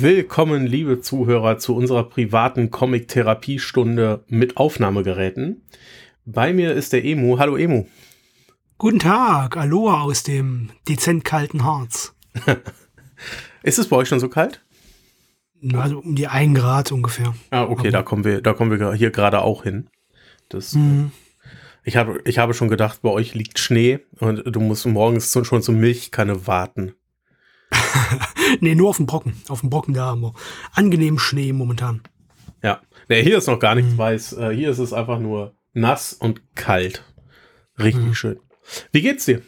Willkommen, liebe Zuhörer, zu unserer privaten Comic-Therapiestunde mit Aufnahmegeräten. Bei mir ist der Emu. Hallo Emu. Guten Tag, Aloha aus dem dezent kalten Harz. Ist es bei euch schon so kalt? Also um die 1 Grad ungefähr. Ah, okay, da kommen wir hier gerade auch hin. Das, ich habe schon gedacht, bei euch liegt Schnee und du musst morgens schon zur Milchkanne warten. Nee, nur auf dem Brocken. Auf dem Brocken, da haben wir angenehm Schnee momentan. Ja, nee, hier ist noch gar nichts weiß. Hier ist es einfach nur nass und kalt. Richtig schön. Wie geht's dir?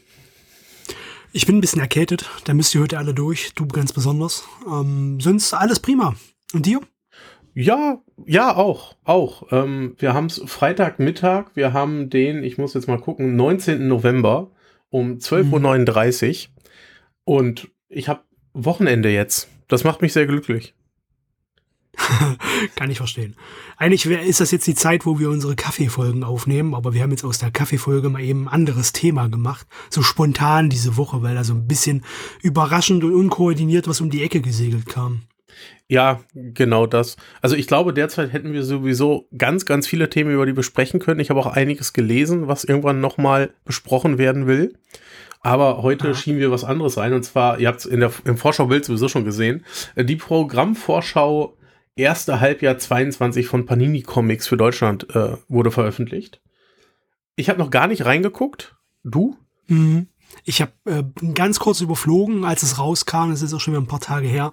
Ich bin ein bisschen erkältet. Da müsst ihr heute alle durch. Du ganz besonders. Sonst alles prima. Und dir? Ja, auch. Wir haben es Freitagmittag. Wir haben den, ich muss jetzt mal gucken, 19. November um 12.39 Uhr. Und ich habe Wochenende jetzt. Das macht mich sehr glücklich. Kann ich verstehen. Eigentlich ist das jetzt die Zeit, wo wir unsere Kaffeefolgen aufnehmen, aber wir haben jetzt aus der Kaffeefolge mal eben ein anderes Thema gemacht. So spontan diese Woche, weil da so ein bisschen überraschend und unkoordiniert was um die Ecke gesegelt kam. Ja, genau das. Also ich glaube, derzeit hätten wir sowieso ganz, ganz viele Themen, über die wir sprechen können. Ich habe auch einiges gelesen, was irgendwann nochmal besprochen werden will. Aber heute schienen wir was anderes ein. Und zwar, ihr habt es im Vorschaubild sowieso schon gesehen, die Programmvorschau erste Halbjahr 22 von Panini Comics für Deutschland wurde veröffentlicht. Ich habe noch gar nicht reingeguckt. Du? Ich habe ganz kurz überflogen, als es rauskam. Das ist auch schon wieder ein paar Tage her.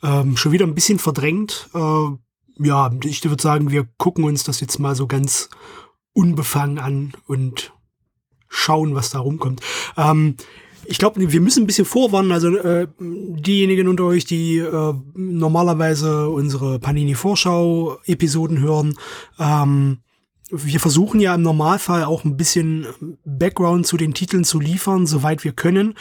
Schon wieder ein bisschen verdrängt. Ja, ich würde sagen, wir gucken uns das jetzt mal so ganz unbefangen an und schauen, was da rumkommt. Ich glaube, wir müssen ein bisschen vorwarnen, also diejenigen unter euch, die normalerweise unsere Panini-Vorschau-Episoden hören, wir versuchen ja im Normalfall auch ein bisschen Background zu den Titeln zu liefern, soweit wir können.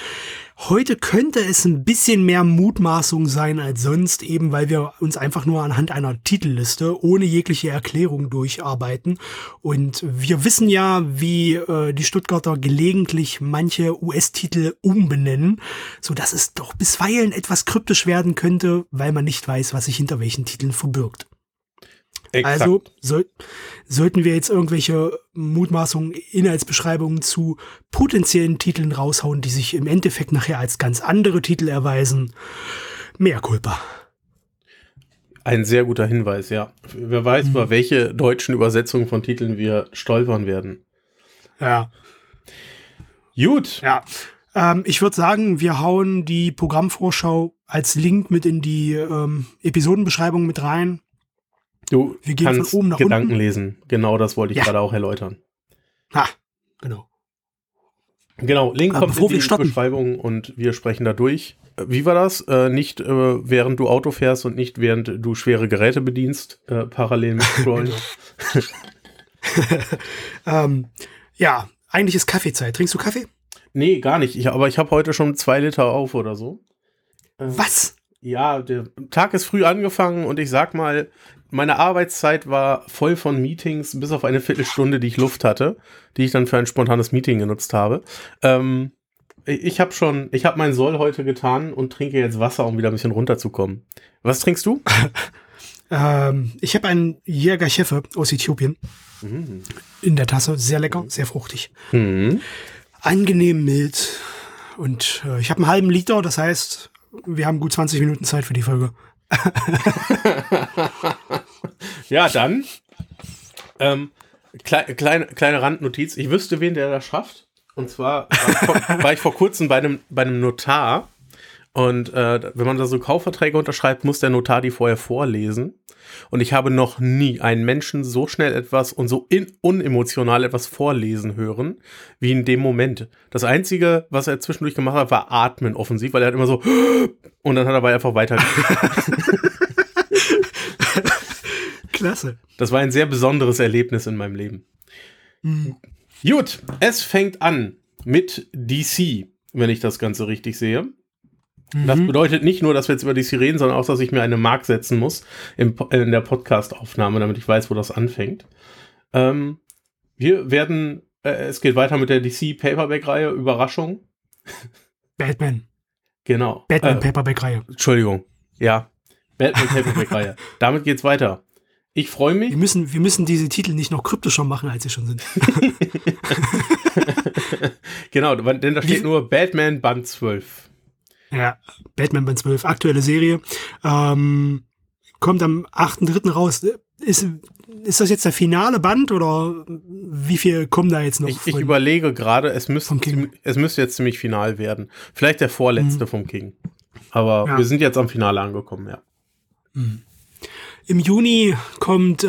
Heute könnte es ein bisschen mehr Mutmaßung sein als sonst, eben weil wir uns einfach nur anhand einer Titelliste ohne jegliche Erklärung durcharbeiten. Und wir wissen ja, wie die Stuttgarter gelegentlich manche US-Titel umbenennen, sodass es doch bisweilen etwas kryptisch werden könnte, weil man nicht weiß, was sich hinter welchen Titeln verbirgt. Exakt. Also sollten wir jetzt irgendwelche Mutmaßungen, Inhaltsbeschreibungen zu potenziellen Titeln raushauen, die sich im Endeffekt nachher als ganz andere Titel erweisen, mea culpa. Ein sehr guter Hinweis, ja. Wer weiß, über welche deutschen Übersetzungen von Titeln wir stolpern werden. Ja. Gut. Ja. Ich würde sagen, wir hauen die Programmvorschau als Link mit in die Episodenbeschreibung mit rein. Du wir gehen kannst von oben nach Gedanken unten lesen. Genau, das wollte ich gerade auch erläutern. Ha, genau. Genau, Link kommt in die Beschreibung und wir sprechen da durch. Wie war das? Nicht während du Auto fährst und nicht während du schwere Geräte bedienst, parallel mit Scrollen. Ja, eigentlich ist Kaffeezeit. Trinkst du Kaffee? Nee, gar nicht. Aber ich habe heute schon 2 Liter auf oder so. Was? Ja, der Tag ist früh angefangen und ich sag mal, meine Arbeitszeit war voll von Meetings, bis auf eine Viertelstunde, die ich Luft hatte, die ich dann für ein spontanes Meeting genutzt habe. Ich habe meinen Soll heute getan und trinke jetzt Wasser, um wieder ein bisschen runterzukommen. Was trinkst du? Ich habe einen Jäger Chefe aus Äthiopien in der Tasse. Sehr lecker, sehr fruchtig. Angenehm mild. Und ich habe einen halben Liter, das heißt, wir haben gut 20 Minuten Zeit für die Folge. Ja, dann kleine Randnotiz. Ich wüsste, wen der das schafft. Und zwar war ich vor kurzem bei einem Notar. Und wenn man da so Kaufverträge unterschreibt, muss der Notar die vorher vorlesen. Und ich habe noch nie einen Menschen so schnell etwas und so unemotional etwas vorlesen hören, wie in dem Moment. Das Einzige, was er zwischendurch gemacht hat, war atmen offensiv, weil er hat immer so und dann hat er aber einfach weiter. Klasse. Das war ein sehr besonderes Erlebnis in meinem Leben. Gut, es fängt an mit DC, wenn ich das Ganze richtig sehe. Das bedeutet nicht nur, dass wir jetzt über DC reden, sondern auch, dass ich mir eine Mark setzen muss in der Podcast-Aufnahme, damit ich weiß, wo das anfängt. Wir werden, es geht weiter mit der DC-Paperback-Reihe, Überraschung. Batman. Genau. Batman-Paperback-Reihe. Entschuldigung. Ja. Batman Paperback-Reihe. Damit geht's weiter. Ich freue mich. Wir müssen diese Titel nicht noch kryptischer machen, als sie schon sind. Genau, denn da steht nur Batman Band 12. Ja, Batman Band 12, aktuelle Serie. Kommt am 8.3. raus. Ist das jetzt der finale Band oder wie viel kommen da jetzt noch? Ich überlege gerade, es müsste jetzt ziemlich final werden. Vielleicht der vorletzte vom King. Aber wir sind jetzt am Finale angekommen, ja. Mhm. Im Juni kommt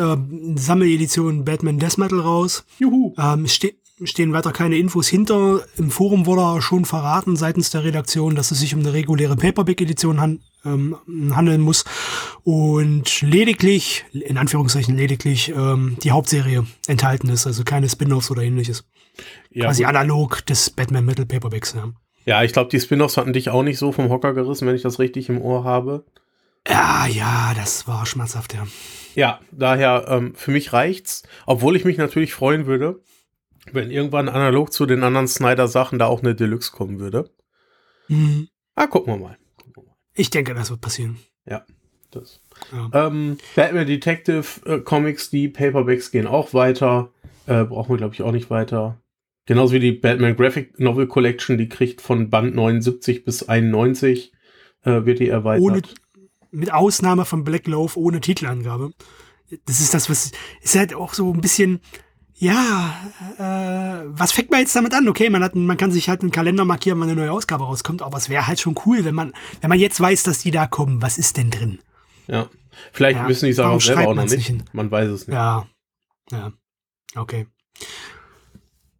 Sammeledition Batman Death Metal raus. Juhu. Stehen weiter keine Infos hinter. Im Forum wurde schon verraten seitens der Redaktion, dass es sich um eine reguläre Paperback-Edition handeln muss und lediglich, in Anführungszeichen lediglich, die Hauptserie enthalten ist. Also keine Spin-Offs oder ähnliches. Ja, quasi analog des Batman Metal Paperbacks. Ja, ich glaube, die Spin-Offs hatten dich auch nicht so vom Hocker gerissen, wenn ich das richtig im Ohr habe. Ja, das war schmerzhaft, ja. Ja, daher, für mich reicht's, obwohl ich mich natürlich freuen würde, wenn irgendwann analog zu den anderen Snyder-Sachen da auch eine Deluxe kommen würde. Mhm. Gucken wir mal. Ich denke, das wird passieren. Ja, das. Ja. Batman Detective Comics, die Paperbacks gehen auch weiter. Brauchen wir, glaube ich, auch nicht weiter. Genauso wie die Batman Graphic Novel Collection, die kriegt von Band 79 bis 91, wird die erweitert. Mit Ausnahme von Black Love ohne Titelangabe. Das ist das, was ist halt auch so ein bisschen, was fängt man jetzt damit an? Okay, man kann sich halt einen Kalender markieren, wenn eine neue Ausgabe rauskommt, aber es wäre halt schon cool, wenn man jetzt weiß, dass die da kommen. Was ist denn drin? Ja, vielleicht wissen die es auch selber auch noch nicht. Man weiß es nicht. Ja, okay.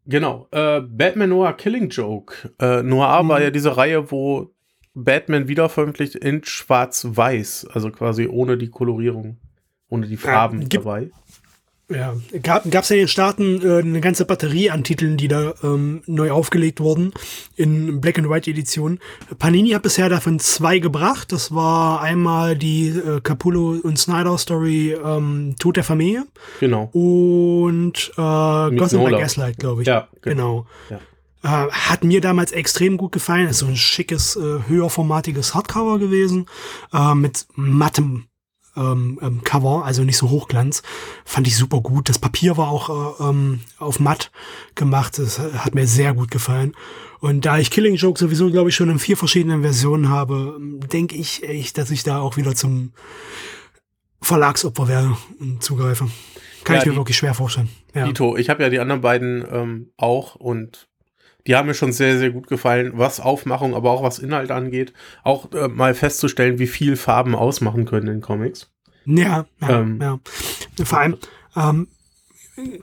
Genau, Batman Noir Killing Joke. Noir war ja diese Reihe, wo Batman wieder veröffentlicht in schwarz-weiß, also quasi ohne die Kolorierung, ohne die Farben dabei. Ja, gab's ja in den Staaten eine ganze Batterie an Titeln, die da neu aufgelegt wurden in Black-and-White-Edition. Panini hat bisher davon 2 gebracht. Das war einmal die Capullo und Snyder-Story Tod der Familie. Genau. Und Gotham by Gaslight, glaube ich. Ja, genau. Ja. Hat mir damals extrem gut gefallen. Ist so ein schickes, höherformatiges Hardcover gewesen, mit mattem Cover, also nicht so Hochglanz. Fand ich super gut. Das Papier war auch auf matt gemacht. Das hat mir sehr gut gefallen. Und da ich Killing Joke sowieso, glaube ich, schon in 4 verschiedenen Versionen habe, denke ich echt, dass ich da auch wieder zum Verlagsopfer werde und zugreife. Kann ich mir wirklich schwer vorstellen. Ja. Dito, ich habe ja die anderen beiden auch und die haben mir schon sehr, sehr gut gefallen, was Aufmachung, aber auch was Inhalt angeht. Auch mal festzustellen, wie viel Farben ausmachen können in Comics. Ja. Vor allem,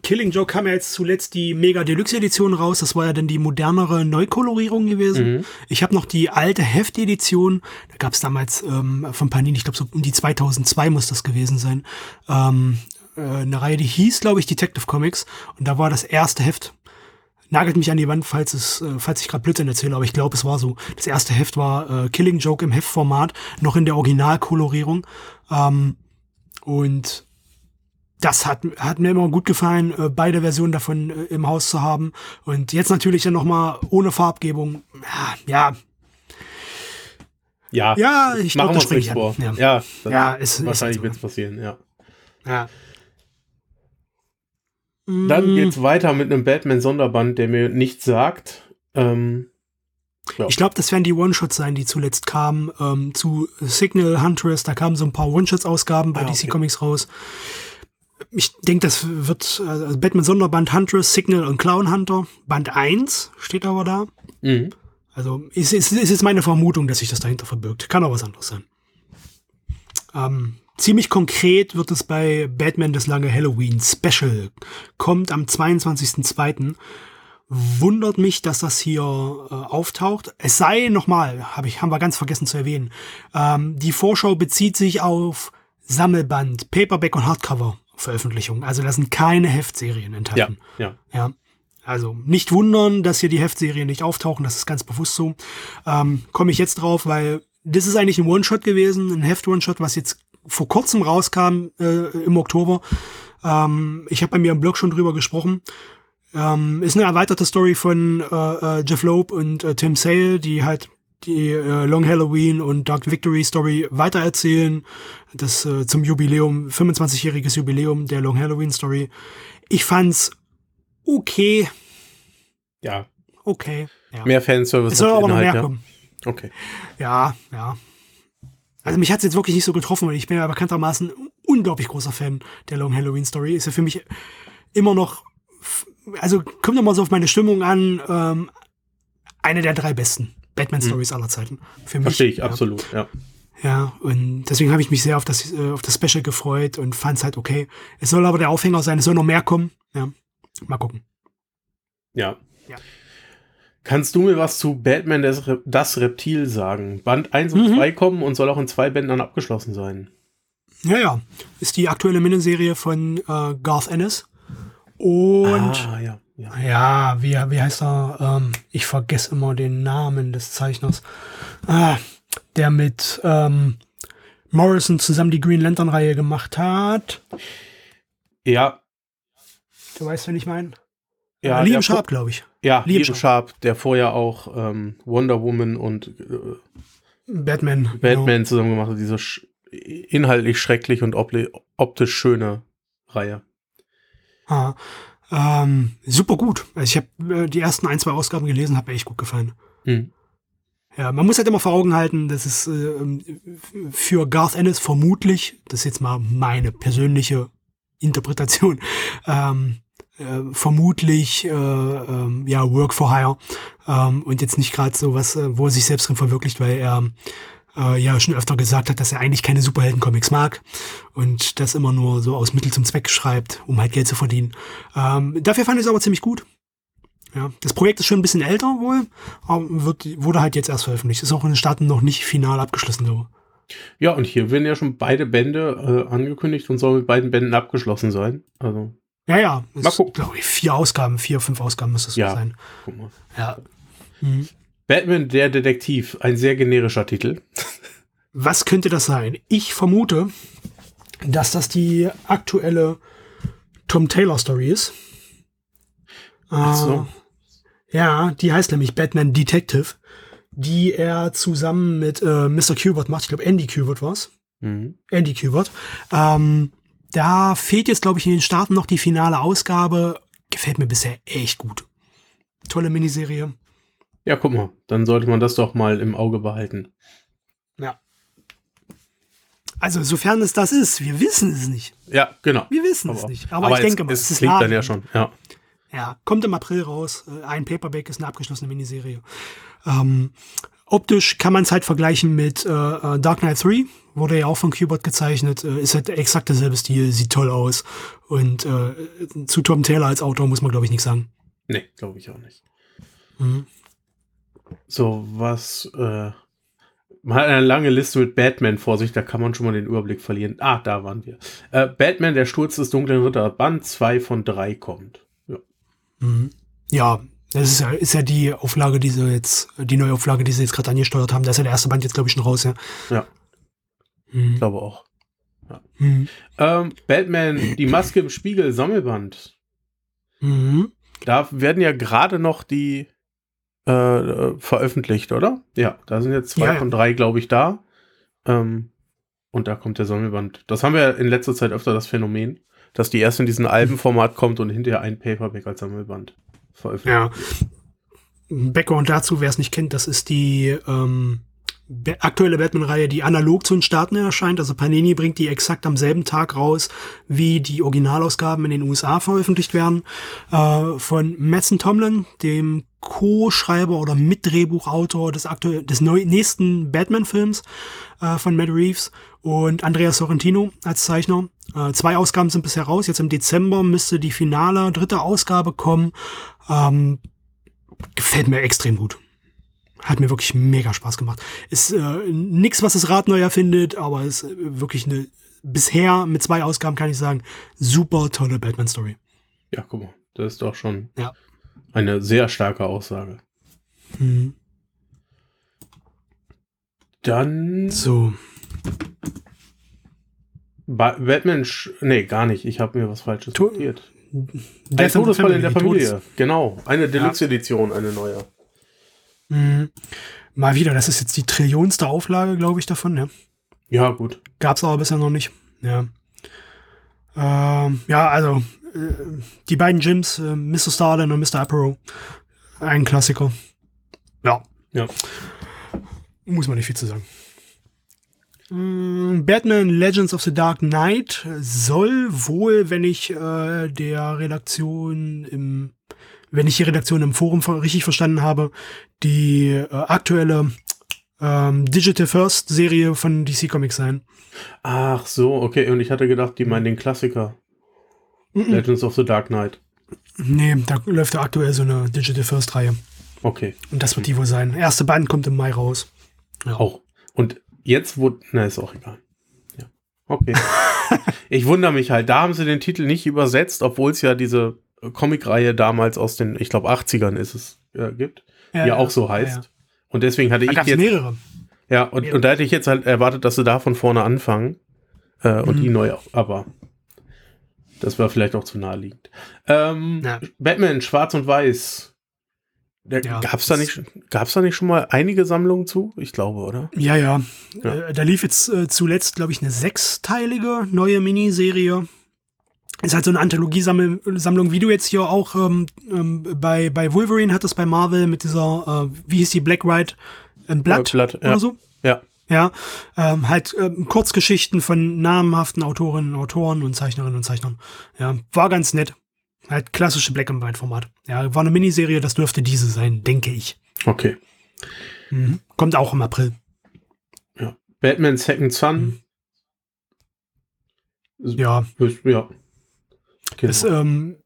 Killing Joke kam ja jetzt zuletzt die Mega-Deluxe-Edition raus. Das war ja dann die modernere Neukolorierung gewesen. Mhm. Ich habe noch die alte Heft-Edition. Da gab es damals von Panini, ich glaube so um die 2002 muss das gewesen sein, eine Reihe, die hieß, glaube ich, Detective Comics. Und da war das erste Heft. Nagelt mich an die Wand, falls ich gerade Blödsinn erzähle, aber ich glaube, es war so. Das erste Heft war Killing Joke im Heftformat, noch in der Originalkolorierung. Und das hat mir immer gut gefallen, beide Versionen davon im Haus zu haben. Und jetzt natürlich dann nochmal ohne Farbgebung. Ja, ich glaube, das springe ich vor. Wahrscheinlich wird es passieren, ja. Dann geht's weiter mit einem Batman-Sonderband, der mir nichts sagt. Ich glaube, das werden die One-Shots sein, die zuletzt kamen. Zu Signal, Huntress, da kamen so ein paar One-Shots-Ausgaben bei DC Comics raus. Ich denke, das wird Batman-Sonderband, Huntress, Signal und Clown Hunter. Band 1 steht aber da. Mhm. Also ist jetzt meine Vermutung, dass sich das dahinter verbirgt. Kann auch was anderes sein. Ziemlich konkret wird es bei Batman das lange Halloween Special. Kommt am 22.02. Wundert mich, dass das hier auftaucht. Es sei, nochmal, haben wir ganz vergessen zu erwähnen, die Vorschau bezieht sich auf Sammelband, Paperback und Hardcover-Veröffentlichungen. Also da sind keine Heftserien enthalten. Ja. Also nicht wundern, dass hier die Heftserien nicht auftauchen. Das ist ganz bewusst so. Komme ich jetzt drauf, weil das ist eigentlich ein One-Shot gewesen, ein Heft-One-Shot, was jetzt vor kurzem rauskam, im Oktober. Ich habe bei mir im Blog schon drüber gesprochen. Ist eine erweiterte Story von Jeff Loeb und Tim Sale, die halt die Long Halloween und Dark Victory Story weitererzählen, das zum Jubiläum, 25-jähriges Jubiläum der Long Halloween Story. Ich fand's okay. Ja. Okay. Ja. Mehr Fanservice. Es soll aber noch mehr kommen. Ja. Okay. Ja, ja. Also mich hat's jetzt wirklich nicht so getroffen, weil ich bin ja bekanntermaßen ein unglaublich großer Fan der Long Halloween Story. Ist ja für mich immer noch, also kommt nochmal so auf meine Stimmung an, eine der 3 besten Batman-Stories aller Zeiten. Für mich. Verstehe ich, ja. Absolut, ja. Ja, und deswegen habe ich mich sehr auf das Special gefreut und fand es halt okay. Es soll aber der Aufhänger sein, es soll noch mehr kommen. Ja, mal gucken. Ja. Ja. Kannst du mir was zu Batman, das Reptil sagen? Band 1 und 2 kommen und soll auch in 2 Bänden abgeschlossen sein. Ja, ja. Ist die aktuelle Miniserie von Garth Ennis. Und ja, wie heißt er? Ich vergesse immer den Namen des Zeichners. Der mit Morrison zusammen die Green Lantern-Reihe gemacht hat. Ja. Du weißt, wen ich meine? Ja, Liam Sharp, glaube ich. Ja, Liam Sharp, der vorher auch Wonder Woman und Batman zusammen gemacht hat. Diese inhaltlich schrecklich und optisch schöne Reihe. Ah, super gut. Also ich habe die ersten 1-2 Ausgaben gelesen, hat mir echt gut gefallen. Hm. Ja, man muss halt immer vor Augen halten, dass es für Garth Ennis vermutlich, das ist jetzt mal meine persönliche Interpretation, vermutlich ja Work for Hire und jetzt nicht gerade so was, wo er sich selbst drin verwirklicht, weil er ja schon öfter gesagt hat, dass er eigentlich keine Superhelden-Comics mag und das immer nur so aus Mittel zum Zweck schreibt, um halt Geld zu verdienen. Dafür fand ich es aber ziemlich gut. Ja, das Projekt ist schon ein bisschen älter wohl, aber wurde halt jetzt erst veröffentlicht. Ist auch in den Staaten noch nicht final abgeschlossen. So. Ja, und hier werden ja schon beide Bände angekündigt und soll mit beiden Bänden abgeschlossen sein. Also. Ja, ja. Mal gucken. Glaube ich, 4, 5 Ausgaben müsste es so sein. Guck mal. Ja. Mhm. Batman, der Detektiv, ein sehr generischer Titel. Was könnte das sein? Ich vermute, dass das die aktuelle Tom Taylor Story ist. Ach so. Ja, die heißt nämlich Batman Detective, die er zusammen mit Mr. Kubert macht. Ich glaube, Andy Kubert war es. Mhm. Andy Kubert. Da fehlt jetzt, glaube ich, in den Staaten noch die finale Ausgabe. Gefällt mir bisher echt gut. Tolle Miniserie. Ja, guck mal, dann sollte man das doch mal im Auge behalten. Ja. Also, sofern es das ist, wir wissen es nicht. Ja, genau. Wir wissen es nicht, aber ich denke mal, es klingt dann ja schon, ja. Ja, kommt im April raus. Ein Paperback ist eine abgeschlossene Miniserie. Optisch kann man es halt vergleichen mit Dark Knight 3, wurde ja auch von Kubert gezeichnet, ist halt exakt derselbe Stil, sieht toll aus. Und zu Tom Taylor als Autor muss man, glaube ich, nichts sagen. Nee, glaube ich auch nicht. Mhm. So, was, man hat eine lange Liste mit Batman vor sich, da kann man schon mal den Überblick verlieren. Ah, da waren wir. Batman, der Sturz des dunklen Ritter, Band 2 von 3 kommt. Ja, ja, das ist ja die Auflage, die neue Auflage, die sie jetzt gerade angesteuert haben. Da ist ja der erste Band jetzt, glaube ich, schon raus, ja. Ja, ich glaube auch. Ja. Batman, die Maske im Spiegel, Sammelband. Mhm. Da werden ja gerade noch die veröffentlicht, oder? Ja, da sind jetzt 2 von 3, glaube ich, da. Und da kommt der Sammelband. Das haben wir in letzter Zeit öfter das Phänomen, dass die erst in diesem Albenformat kommt und hinterher ein Paperback als Sammelband veröffentlicht. Ja. Background dazu, wer es nicht kennt, das ist die aktuelle Batman-Reihe, die analog zu den Staaten erscheint. Also Panini bringt die exakt am selben Tag raus, wie die Originalausgaben in den USA veröffentlicht werden. Von Madsen Tomlin, dem Co-Schreiber oder Mitdrehbuchautor des nächsten Batman-Films von Matt Reeves und Andreas Sorrentino als Zeichner. 2 Ausgaben sind bisher raus. Jetzt im Dezember müsste die finale 3. Ausgabe kommen. Gefällt mir extrem gut. Hat mir wirklich mega Spaß gemacht. Ist nix, was das Rad neu erfindet, aber ist wirklich eine, bisher mit 2 Ausgaben kann ich sagen, super tolle Batman-Story. Ja, guck mal, das ist doch schon eine sehr starke Aussage. Mhm. Dann so. Batman, gar nicht. Ich habe mir was Falsches notiert. Ein Todesfall in der Familie. Genau, eine Deluxe-Edition, eine neue. Mal wieder, das ist jetzt die trillionste Auflage, glaube ich, davon, ne? Ja, gut. Gab's aber bisher noch nicht, ja. Ja, also, die beiden Gyms, Mr. Starlin und Mr. Aparo, ein Klassiker. Ja. Ja. Muss man nicht viel zu sagen. Batman Legends of the Dark Knight soll wohl, wenn ich die Redaktion im Forum richtig verstanden habe, die aktuelle Digital First Serie von DC Comics sein. Ach so, okay. Und ich hatte gedacht, die meinen den Klassiker. Legends of the Dark Knight. Nee, da läuft ja aktuell so eine Digital First Reihe. Okay. Und das wird die wohl sein. Erste Band kommt im Mai raus. Ja. Auch. Und jetzt wurde... Na, ist auch egal. Ja. Okay. Ich wundere mich halt. Da haben sie den Titel nicht übersetzt, obwohl es ja diese Comicreihe damals aus den, ich glaube, 80ern gibt, ja, die ja auch so heißt. Ja, ja. Und deswegen hatte ich jetzt... mehrere. Ja, und da hätte ich jetzt halt erwartet, dass sie da von vorne anfangen und die neu... Aber das war vielleicht auch zu naheliegend. Ja. Batman, Schwarz und Weiß... Ja, gab's da nicht schon mal einige Sammlungen zu? Ich glaube, oder? Ja, ja. Da lief jetzt zuletzt, glaube ich, eine 6-teilige neue Miniserie. Ist halt so eine Anthologiesammlung, wie du jetzt hier auch bei Wolverine hattest, bei Marvel mit dieser, wie hieß die, Black Ride and Blood oder so? Ja. Ja, halt Kurzgeschichten von namhaften Autorinnen und Autoren und Zeichnerinnen und Zeichnern. Ja, war ganz nett. Halt klassische Black-and-White-Format. Ja, war eine Miniserie, das dürfte diese sein, denke ich. Okay. Mhm. Kommt auch im April. Ja. Batman Second Son. Mhm. Ja. Ja. Genau.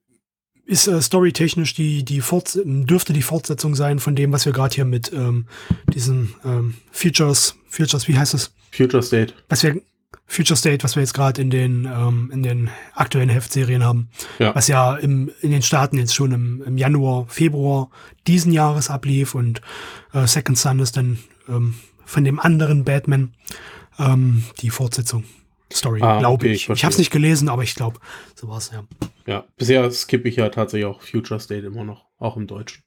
Es ist storytechnisch die Fortsetzung sein von dem, was wir gerade hier mit diesen Futures, wie heißt es? Future State, was wir jetzt gerade in den aktuellen Heftserien haben, ja. Was ja in den Staaten jetzt schon im Januar, Februar diesen Jahres ablief und Second Son ist dann von dem anderen Batman die Fortsetzung. Story, glaube ich. Ich habe es nicht gelesen, aber ich glaube, so war es, ja. Ja, bisher skippe ich ja tatsächlich auch Future State immer noch, auch im Deutschen.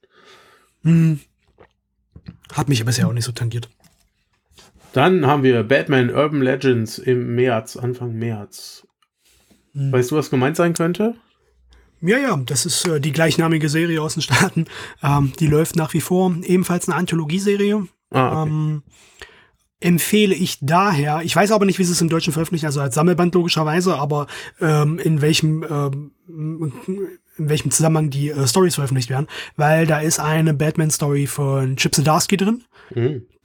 Hm. Hat mich bisher auch nicht so tangiert. Dann haben wir Batman Urban Legends im März, Anfang März. Hm. Weißt du, was gemeint sein könnte? Ja, das ist die gleichnamige Serie aus den Staaten. Die läuft nach wie vor. Ebenfalls eine Anthologieserie. Ah, okay. Empfehle ich daher, ich weiß aber nicht, wie sie es im Deutschen veröffentlichen, also als Sammelband logischerweise, aber in welchem Zusammenhang die Storys veröffentlicht werden, weil da ist eine Batman-Story von Chip Zdarsky drin,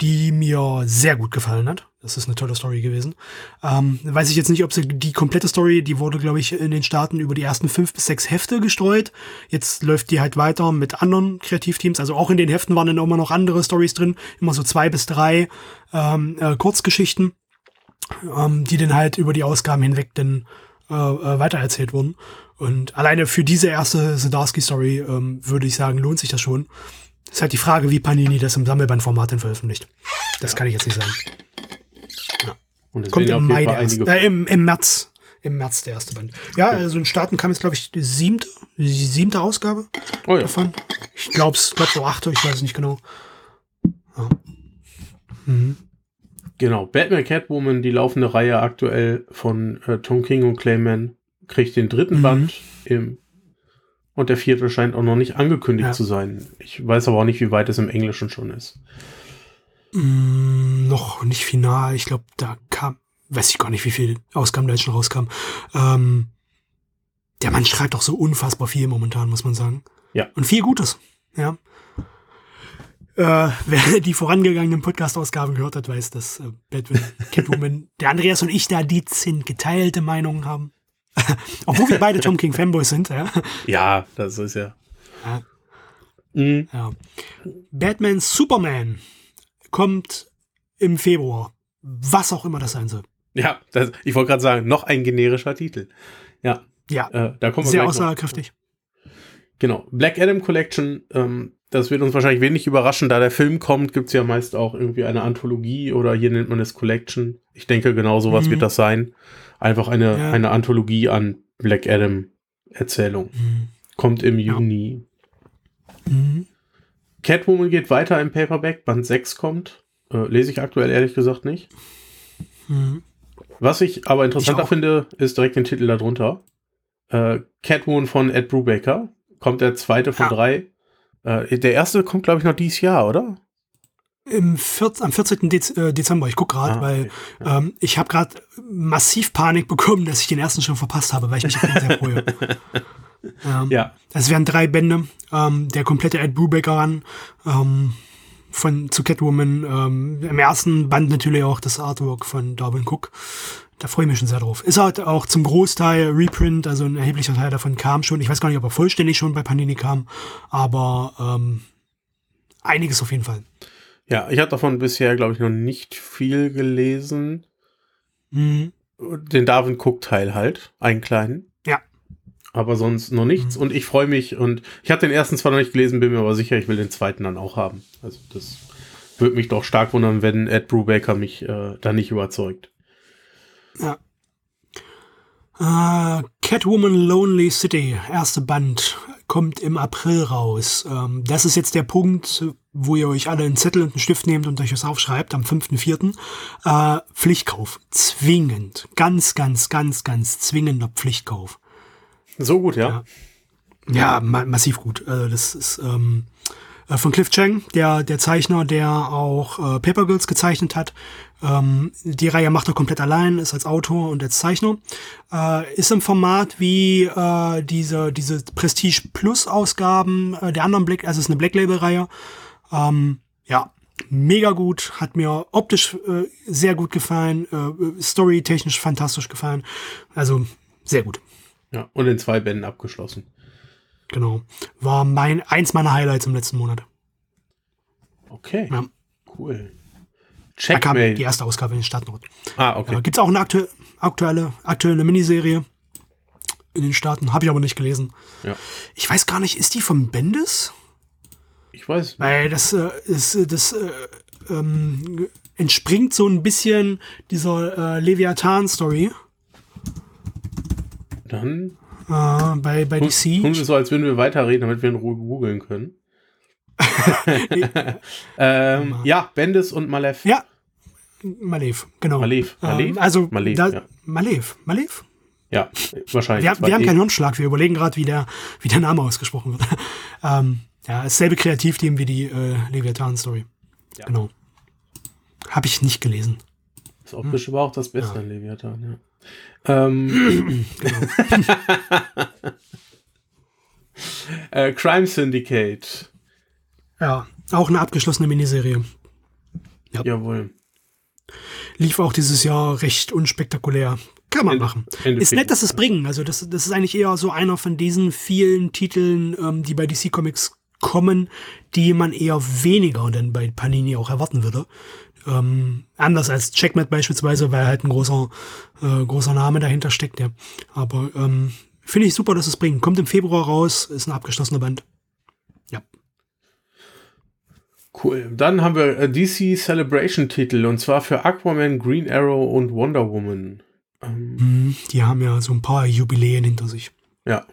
die mir sehr gut gefallen hat. Das ist eine tolle Story gewesen. Weiß ich jetzt nicht, ob sie die komplette Story, die wurde, glaube ich, in den Staaten über die ersten 5 bis 6 Hefte gestreut. Jetzt läuft die halt weiter mit anderen Kreativteams. Also auch in den Heften waren dann immer noch andere Stories drin. Immer so 2 bis 3 Kurzgeschichten, die dann halt über die Ausgaben hinweg dann weitererzählt wurden. Und alleine für diese erste Zdarsky-Story würde ich sagen, lohnt sich das schon. Ist halt die Frage, wie Panini das im Sammelbandformat denn veröffentlicht. Das kann ich jetzt nicht sagen. Ja. Und kommt im März der erste Band. Ja, okay. Also in Staaten kam jetzt, glaube ich, die siebte Ausgabe davon. Ich glaube, es war so 8, ich weiß es nicht genau. Ja. Mhm. Genau, Batman Catwoman, die laufende Reihe aktuell von Tom King und Clayman, kriegt den 3. Band und der 4. scheint auch noch nicht angekündigt zu sein. Ich weiß aber auch nicht, wie weit es im Englischen schon ist. Noch nicht final. Ich glaube, da weiß ich gar nicht, wie viele Ausgaben da jetzt schon rauskamen. Der Mann schreibt doch so unfassbar viel momentan, muss man sagen. Ja. Und viel Gutes. Ja. Wer die vorangegangenen Podcast-Ausgaben gehört hat, weiß, dass Batman, Catwoman, der Andreas und ich da dezent geteilte Meinungen haben. Obwohl wir beide Tom King Fanboys sind, ja. Ja, das ist ja. Mhm. Ja. Batman Superman kommt im Februar. Was auch immer das sein soll. Ja, ich wollte gerade sagen, noch ein generischer Titel. Ja. Ja. Da kommen wir sehr aussagekräftig. Genau. Black Adam Collection, das wird uns wahrscheinlich wenig überraschen, da der Film kommt, gibt es ja meist auch irgendwie eine Anthologie oder hier nennt man es Collection. Ich denke, genau sowas wird das sein. Einfach eine Anthologie an Black Adam Erzählung. Kommt im Juni. Mhm. Catwoman geht weiter im Paperback, Band 6 kommt. Lese ich aktuell ehrlich gesagt nicht. Mhm. Was ich aber interessanter finde, ist direkt den Titel darunter. Catwoman von Ed Brubaker. Kommt der zweite von drei. Der erste kommt, glaube ich, noch dieses Jahr, oder? Am 14. Dezember. Ich gucke gerade, weil ich habe gerade massiv Panik bekommen, dass ich den ersten schon verpasst habe, weil ich mich sehr freue. Es wären 3 Bände. Der komplette Ed Brubaker ran. Zu Catwoman. Im ersten Band natürlich auch das Artwork von Darwin Cook. Da freue ich mich schon sehr drauf. Ist halt auch zum Großteil Reprint, also ein erheblicher Teil davon kam schon. Ich weiß gar nicht, ob er vollständig schon bei Panini kam, aber einiges auf jeden Fall. Ja, ich habe davon bisher, glaube ich, noch nicht viel gelesen. Mhm. Den Darwin Cook-Teil halt, einen kleinen. Ja. Aber sonst noch nichts. Mhm. Und ich freue mich. Und ich habe den ersten zwar noch nicht gelesen, bin mir aber sicher, ich will den zweiten dann auch haben. Also das würde mich doch stark wundern, wenn Ed Brubaker mich da nicht überzeugt. Ja. Catwoman Lonely City, erste Band, kommt im April raus. Das ist jetzt der Punkt, wo ihr euch alle einen Zettel und einen Stift nehmt und euch das aufschreibt, am 5.4. Pflichtkauf, zwingend. Ganz, ganz, ganz, ganz zwingender Pflichtkauf. So gut, ja? Ja, massiv gut. Also das ist von Cliff Chang, der Zeichner, der auch Paper Girls gezeichnet hat. Die Reihe macht er komplett allein, ist als Autor und als Zeichner. Ist im Format wie diese Prestige Plus Ausgaben der anderen also ist eine Black Label Reihe. Mega gut, hat mir optisch sehr gut gefallen, storytechnisch fantastisch gefallen. Also sehr gut. Ja, und in 2 Bänden abgeschlossen. Genau. War eins meiner Highlights im letzten Monat. Okay. Ja. Cool. Checkmate. Da kam die erste Ausgabe in den Staaten. Okay. Gibt es auch eine aktuelle Miniserie in den Staaten. Habe ich aber nicht gelesen. Ja. Ich weiß gar nicht, ist die von Bendis? Ich weiß nicht. Weil das entspringt so ein bisschen dieser Leviathan-Story. Dann bei DC. Tun wir so, als würden wir weiterreden, damit wir in Ruhe googeln können. Bendis und Malev. Ja, Malev, genau. Malev? Ja, wahrscheinlich. Wir haben keinen Hirnschlag, wir überlegen gerade, wie der Name ausgesprochen wird. Dasselbe Kreativteam wie die Leviathan-Story. Ja. Genau. Habe ich nicht gelesen. Das optische war auch das Beste an Leviathan, ja. Crime Syndicate. Ja, auch eine abgeschlossene Miniserie. Ja. Jawohl. Lief auch dieses Jahr recht unspektakulär. Kann man machen. Ist nett, dass es bringen. Also das ist eigentlich eher so einer von diesen vielen Titeln, die bei DC Comics kommen, die man eher weniger denn bei Panini auch erwarten würde. Anders als Checkmate beispielsweise, weil halt ein großer Name dahinter steckt, ja. Aber finde ich super, dass es bringt. Kommt im Februar raus, ist ein abgeschlossener Band. Ja. Cool. Dann haben wir DC Celebration-Titel und zwar für Aquaman, Green Arrow und Wonder Woman. Die haben ja so ein paar Jubiläen hinter sich. Ja,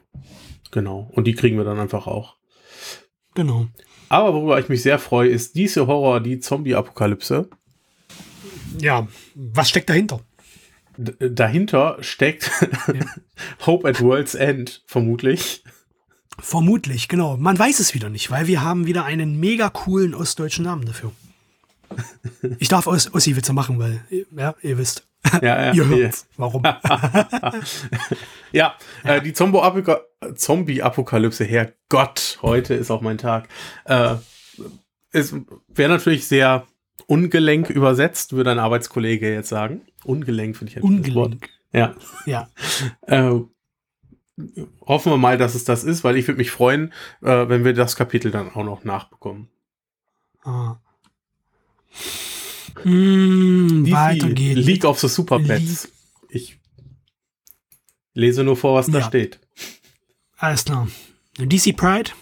genau. Und die kriegen wir dann einfach auch. Genau. Aber worüber ich mich sehr freue, ist diese Horror, die Zombie-Apokalypse. Ja, was steckt dahinter? Dahinter steckt Hope at World's End, vermutlich. Vermutlich, genau. Man weiß es wieder nicht, weil wir haben wieder einen mega coolen ostdeutschen Namen dafür. Ich darf Ossi-Witze machen, weil, ja, ihr wisst. Ja, ihr hört's. Warum? Die Zombie-Apokalypse, Herrgott, heute ist auch mein Tag. Es wäre natürlich sehr ungelenk übersetzt, würde ein Arbeitskollege jetzt sagen. Ungelenk finde ich ein gutes Wort. Ja. Hoffen wir mal, dass es das ist, weil ich würde mich freuen, wenn wir das Kapitel dann auch noch nachbekommen. Weiter geht's. League of the Superpets. Ich lese nur vor, was da steht. Alles klar. DC Pride,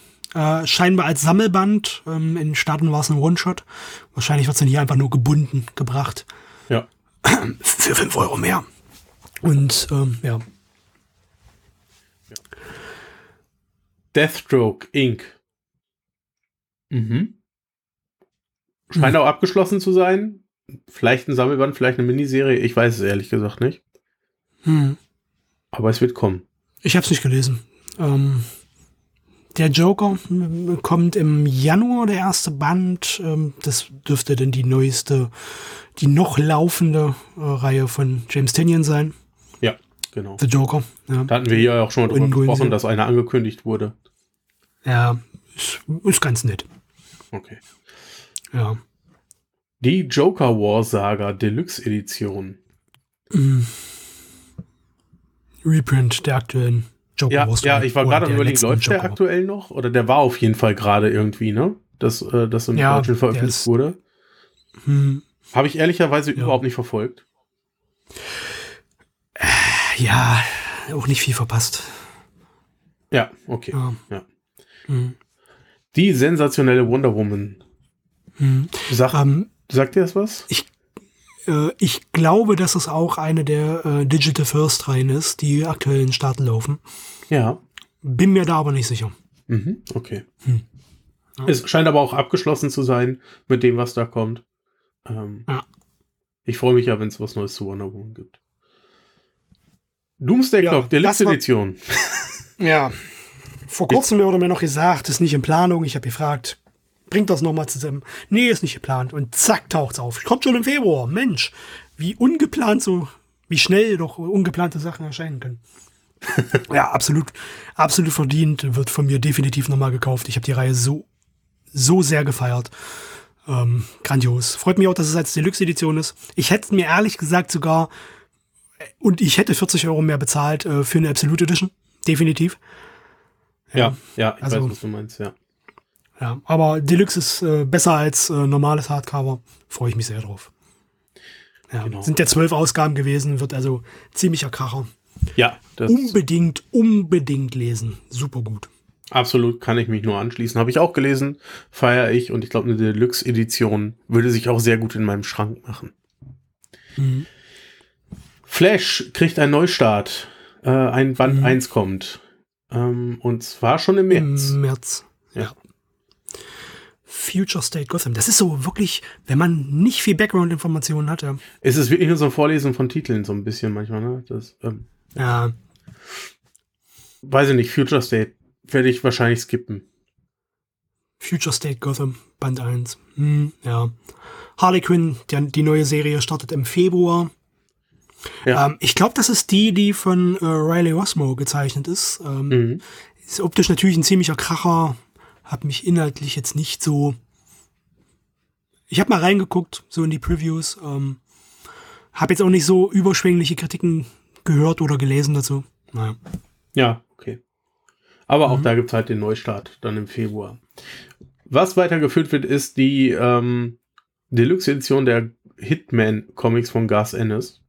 scheinbar als Sammelband. In den Staaten war es ein One-Shot. Wahrscheinlich wird es dann hier einfach nur gebunden gebracht. Ja. Für 5 Euro mehr. Und Deathstroke Inc. Mhm. Scheint auch abgeschlossen zu sein. Vielleicht ein Sammelband, vielleicht eine Miniserie. Ich weiß es ehrlich gesagt nicht. Hm. Aber es wird kommen. Ich habe es nicht gelesen. Der Joker kommt im Januar, der erste Band. Das dürfte dann die neueste, die noch laufende Reihe von James Tynion sein. Ja, genau. The Joker. Ja. Da hatten wir hier auch schon mal drüber gesprochen, dass einer angekündigt wurde. Ja, ist ganz nett. Okay. Ja. Die Joker War Saga Deluxe Edition. Reprint der aktuellen Joker War Saga. Ja, ich war gerade am überlegen, läuft der aktuell noch? Oder der war auf jeden Fall gerade irgendwie, ne? Dass im Deutschen veröffentlicht wurde. Habe ich ehrlicherweise überhaupt nicht verfolgt. Ja, auch nicht viel verpasst. Ja, okay. Ja. Die sensationelle Wonder Woman. Sagt dir das was? Ich glaube, dass es auch eine der Digital First Reihen ist, die aktuell in den Staaten laufen. Ja. Bin mir da aber nicht sicher. Mhm, okay. Ja. Es scheint aber auch abgeschlossen zu sein mit dem, was da kommt. Ich freue mich ja, wenn es was Neues zu Wonder Woman gibt. Doomsday Clock, der letzte Edition. Ja. Vor kurzem wurde mir noch gesagt, ist nicht in Planung. Ich habe gefragt, bringt das nochmal zusammen. Nee, ist nicht geplant. Und zack, taucht's auf. Kommt schon im Februar. Mensch, wie ungeplant so, wie schnell doch ungeplante Sachen erscheinen können. Ja, absolut verdient. Wird von mir definitiv nochmal gekauft. Ich habe die Reihe so sehr gefeiert. Grandios. Freut mich auch, dass es als Deluxe-Edition ist. Ich hätte mir ehrlich gesagt sogar, und ich hätte 40 Euro mehr bezahlt für eine Absolute Edition. Definitiv. Ja, ich weiß, was du meinst, ja. Ja, aber Deluxe ist besser als normales Hardcover. Freue ich mich sehr drauf. Ja, genau. Sind ja 12 Ausgaben gewesen, wird also ziemlicher Kracher. Ja. Das unbedingt lesen. Super gut. Absolut, kann ich mich nur anschließen. Habe ich auch gelesen, feiere ich. Und ich glaube, eine Deluxe-Edition würde sich auch sehr gut in meinem Schrank machen. Mhm. Flash kriegt einen Neustart. Ein Band 1 kommt. Und zwar schon im März. Ja. Future State Gotham. Das ist so wirklich, wenn man nicht viel Background-Informationen hat. Ja. Es ist wirklich nur so ein Vorlesen von Titeln so ein bisschen manchmal. Ne? Das, ja. Weiß ich nicht, Future State werde ich wahrscheinlich skippen. Future State Gotham, Band 1. Ja. Harley Quinn, die neue Serie startet im Februar. Ja. Ich glaube, das ist die von Riley Rosmo gezeichnet ist. Ist optisch natürlich ein ziemlicher Kracher. Hab mich inhaltlich jetzt nicht so. Ich habe mal reingeguckt, so in die Previews. Habe jetzt auch nicht so überschwängliche Kritiken gehört oder gelesen dazu. Naja. Ja, okay. Aber auch da gibt es halt den Neustart dann im Februar. Was weitergeführt wird, ist die Deluxe-Edition der Hitman-Comics von Garth Ennis.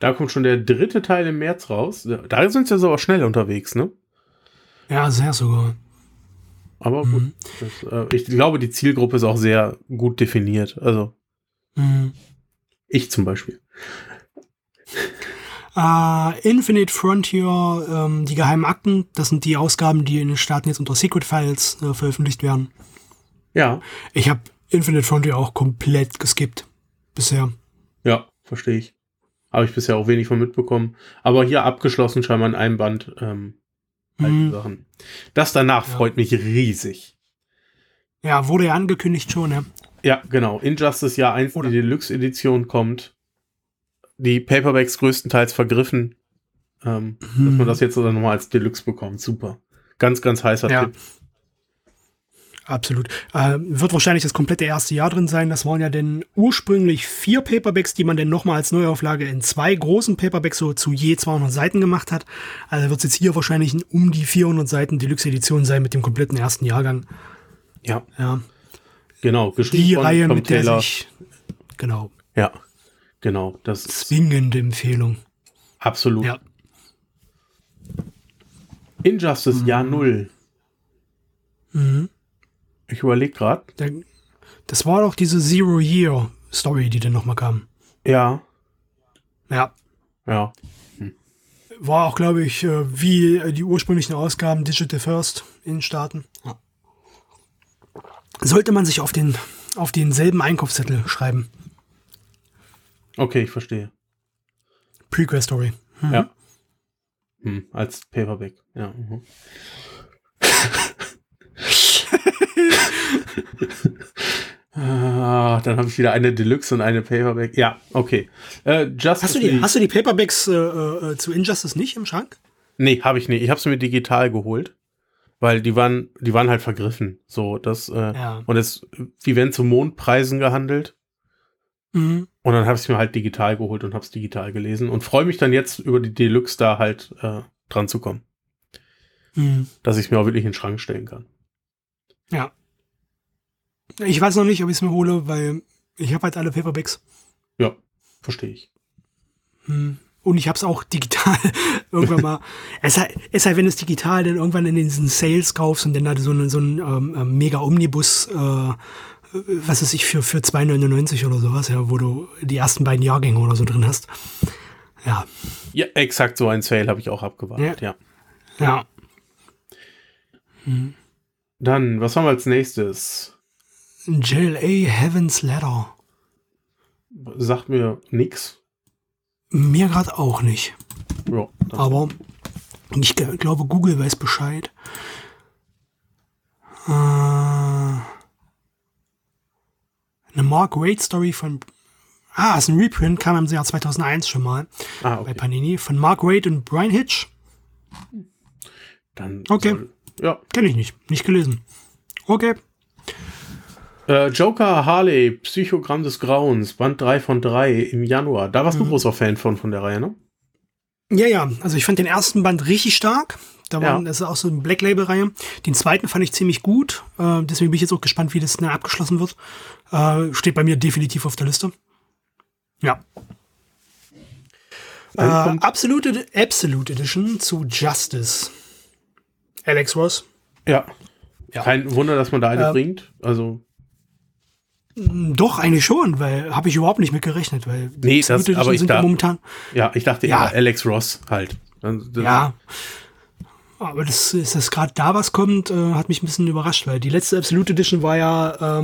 Da kommt schon der 3. Teil im März raus. Da sind sie ja sogar schnell unterwegs, ne? Ja, sehr sogar. Aber gut, ich glaube, die Zielgruppe ist auch sehr gut definiert. Also, ich zum Beispiel. Infinite Frontier, die geheimen Akten, das sind die Ausgaben, die in den Staaten jetzt unter Secret Files veröffentlicht werden. Ja. Ich habe Infinite Frontier auch komplett geskippt. Bisher. Ja, verstehe ich. Habe ich bisher auch wenig von mitbekommen. Aber hier abgeschlossen scheinbar in einem Band. Sachen. Das danach freut mich riesig. Ja, wurde ja angekündigt schon, ja. Ja, genau. Injustice Jahr 1, die Deluxe-Edition kommt. Die Paperbacks größtenteils vergriffen. Dass man das jetzt dann nochmal als Deluxe bekommt. Super. Ganz, ganz heißer Tipp. Absolut. Wird wahrscheinlich das komplette erste Jahr drin sein. Das waren ja denn ursprünglich 4 Paperbacks, die man dann nochmal als Neuauflage in 2 großen Paperbacks so zu je 200 Seiten gemacht hat. Also wird es jetzt hier wahrscheinlich um die 400 Seiten Deluxe-Edition sein mit dem kompletten ersten Jahrgang. Ja. Genau. Geschrieben die von Reihe, Tom mit der Taylor. Genau. Ja, genau. Das zwingende Empfehlung. Absolut. Ja. Injustice Jahr 0. Ich überlege gerade. Das war doch diese Zero-Year-Story, die dann nochmal kam. Ja. War auch, glaube ich, wie die ursprünglichen Ausgaben Digital First in den Staaten. Ja. sollte man sich auf denselben Einkaufszettel schreiben. Okay, ich verstehe. Prequel-Story. Mhm. Ja. Hm, als Paperback. Ja. Mhm. Dann habe ich wieder eine Deluxe und eine Paperback. Ja, okay. Hast du die Paperbacks zu Injustice nicht im Schrank? Nee, habe ich nicht. Ich habe sie mir digital geholt, weil die waren halt vergriffen. So, das, ja. Und es, die werden zu Mondpreisen gehandelt. Mhm. Und dann habe ich es mir halt digital geholt und habe es digital gelesen und freue mich dann jetzt über die Deluxe da halt dran zu kommen. Mhm. Dass ich es mir auch wirklich in den Schrank stellen kann. Ja. Ich weiß noch nicht, ob ich es mir hole, weil ich habe halt alle Paperbacks. Ja, verstehe ich. Und ich habe es auch digital irgendwann mal. Es halt, wenn es digital dann irgendwann in diesen Sales kaufst und dann halt so einen Mega-Omnibus, was weiß ich, für 2,99 oder sowas, ja, wo du die ersten beiden Jahrgänge oder so drin hast. Ja. Ja, exakt so ein Sale habe ich auch abgewartet, ja. Hm. Dann, was haben wir als nächstes? JLA Heaven's Ladder. Sagt mir nix. Mir gerade auch nicht. Ja, aber ich glaube, Google weiß Bescheid. Eine Mark Waid Story von... ist ein Reprint, kam im Jahr 2001 schon mal. Okay. Bei Panini. Von Mark Waid und Brian Hitch. Dann okay. Ja. Kenne ich nicht. Nicht gelesen. Okay. Joker, Harley, Psychogramm des Grauens, Band 3 von 3 im Januar. Da warst du großer Fan von der Reihe, ne? Ja. Also ich fand den ersten Band richtig stark. Das ist auch so eine Black-Label-Reihe. Den zweiten fand ich ziemlich gut. Deswegen bin ich jetzt auch gespannt, wie das dann abgeschlossen wird. Steht bei mir definitiv auf der Liste. Ja. Absolute Edition zu Justice. Alex Ross. Ja. Kein Wunder, dass man da eine bringt. Also... Doch, eigentlich schon, weil habe ich überhaupt nicht mit gerechnet, weil momentan. Ja, ich dachte ja, Alex Ross halt. Ja. Aber das ist das gerade da, was kommt, hat mich ein bisschen überrascht, weil die letzte Absolute Edition war ja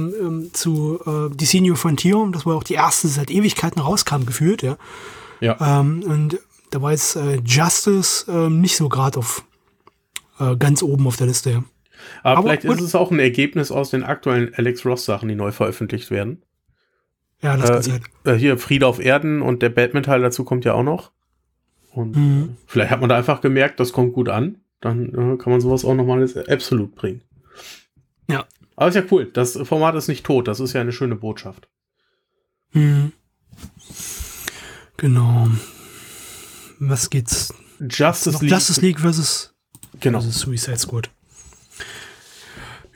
zu DC New Frontier, das war auch die erste, die seit Ewigkeiten rauskam, gefühlt, ja. Ja. Und da war jetzt Justice nicht so gerade auf ganz oben auf der Liste, ja. Aber vielleicht ist es auch ein Ergebnis aus den aktuellen Alex Ross-Sachen, die neu veröffentlicht werden. Ja, das kann sein. Hier Friede auf Erden und der Batman-Teil dazu kommt ja auch noch. Und vielleicht hat man da einfach gemerkt, das kommt gut an. Dann kann man sowas auch nochmal als Absolut bringen. Ja. Aber ist ja cool. Das Format ist nicht tot. Das ist ja eine schöne Botschaft. Mhm. Genau. Was geht's? Justice League versus, genau. Versus Suicide Squad.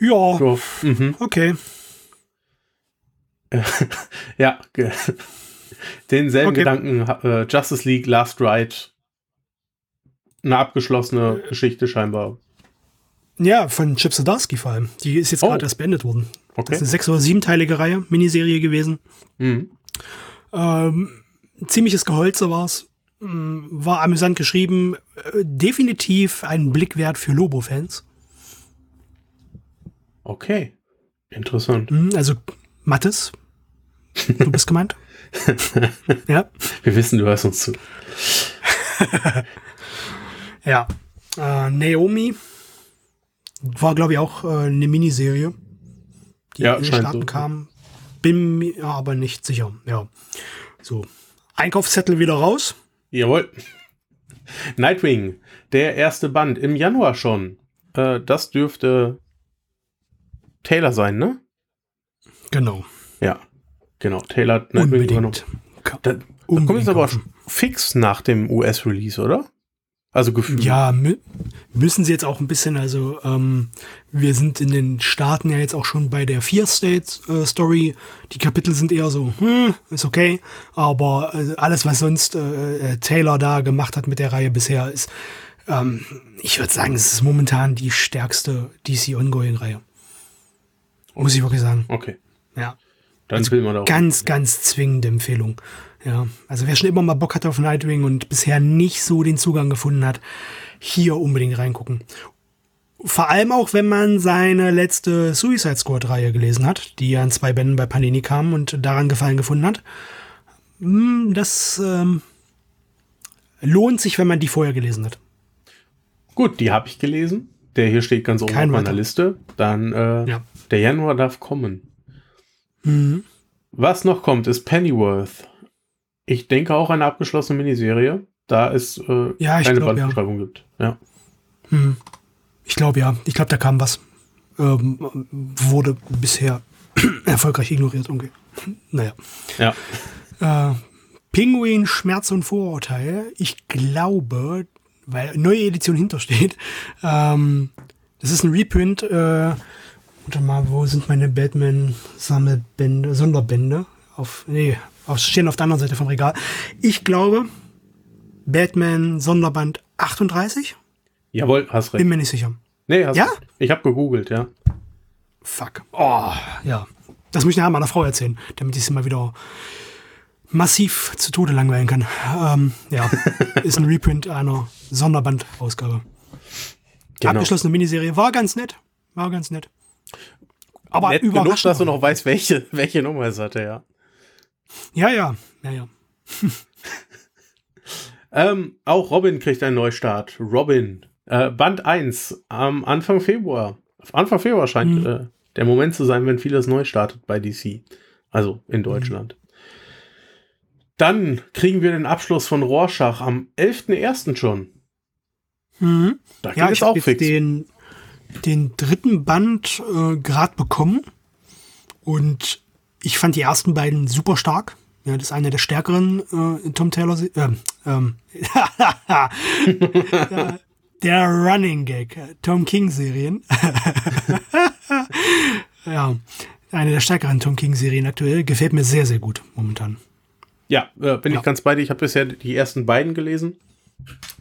Ja, so, okay. Ja, denselben okay. Gedanken, Justice League, Last Ride, eine abgeschlossene Geschichte scheinbar. Ja, von Chip Zdarsky vor allem. Die ist jetzt gerade erst beendet worden. Okay. Das ist eine 6- oder 7-teilige Reihe, Miniserie gewesen. Mhm. Ziemliches Geholze war's. War amüsant geschrieben. Definitiv ein Blick wert für Lobo-Fans. Okay, interessant. Also, Mathis, du bist gemeint. Ja. Wir wissen, du hörst uns zu. Ja. Naomi war, glaube ich, auch eine Miniserie, die in den Staaten kam. Bin mir aber nicht sicher. Ja. So. Einkaufszettel wieder raus. Jawohl. Nightwing, der erste Band im Januar schon. Das dürfte Taylor sein, ne? Genau. Ja, genau. Taylor hat Nightwing noch. Da kommt jetzt aber fix nach dem US-Release, oder? Also gefühlt. Ja, müssen sie jetzt auch ein bisschen, also wir sind in den Staaten ja jetzt auch schon bei der Future State Story. Die Kapitel sind eher so, ist okay. Aber alles, was sonst Taylor da gemacht hat mit der Reihe bisher, ist, ich würde sagen, es ist momentan die stärkste DC-Ongoing-Reihe. Muss ich wirklich sagen. Okay. Ja. Dann also will man da auch ganz zwingende Empfehlung. Ja. Also wer schon immer mal Bock hatte auf Nightwing und bisher nicht so den Zugang gefunden hat, hier unbedingt reingucken. Vor allem auch, wenn man seine letzte Suicide Squad-Reihe gelesen hat, die ja in 2 Bänden bei Panini kam und daran Gefallen gefunden hat. Das lohnt sich, wenn man die vorher gelesen hat. Gut, die habe ich gelesen. Der hier steht ganz oben auf meiner Liste. Dann der Januar darf kommen. Mhm. Was noch kommt, ist Pennyworth. Ich denke auch eine abgeschlossene Miniserie, da es keine Bandbeschreibung gibt. Ja. Mhm. Ich glaube, ja. Ich glaube, da kam was. Wurde bisher erfolgreich ignoriert. Okay. Naja. Ja. Pinguin, Schmerz und Vorurteil. Ich glaube, weil neue Edition hintersteht. Das ist ein Reprint. Warte mal, wo sind meine Batman-Sammelbände, Sonderbände? Stehen auf der anderen Seite vom Regal. Ich glaube, Batman Sonderband 38. Jawohl, hast recht. Bin mir nicht sicher. Nee, hast recht. Ich habe gegoogelt, ja. Fuck. Oh, ja. Das muss ich nachher meiner Frau erzählen, damit ich sie mal wieder massiv zu Tode langweilen kann. Ist ein Reprint einer Sonderbandausgabe. Genau. Abgeschlossene Miniserie. War ganz nett. Aber nett überraschend genug, dass du noch weißt, welche Nummer es hatte, ja. Ja. Auch Robin kriegt einen Neustart. Robin. Band 1 am Anfang Februar. Anfang Februar scheint der Moment zu sein, wenn vieles neu startet bei DC. Also in Deutschland. Dann kriegen wir den Abschluss von Rorschach am 11.01. schon. Da geht es auch fix. Ich habe den dritten Band gerade bekommen. Und ich fand die ersten beiden super stark. Ja, das ist einer der stärkeren Tom Taylor. Der Running Gag. Tom King-Serien. Ja, eine der stärkeren Tom King-Serien aktuell. Gefällt mir sehr, sehr gut momentan. Ja, bin ich ganz bei dir. Ich habe bisher die ersten beiden gelesen.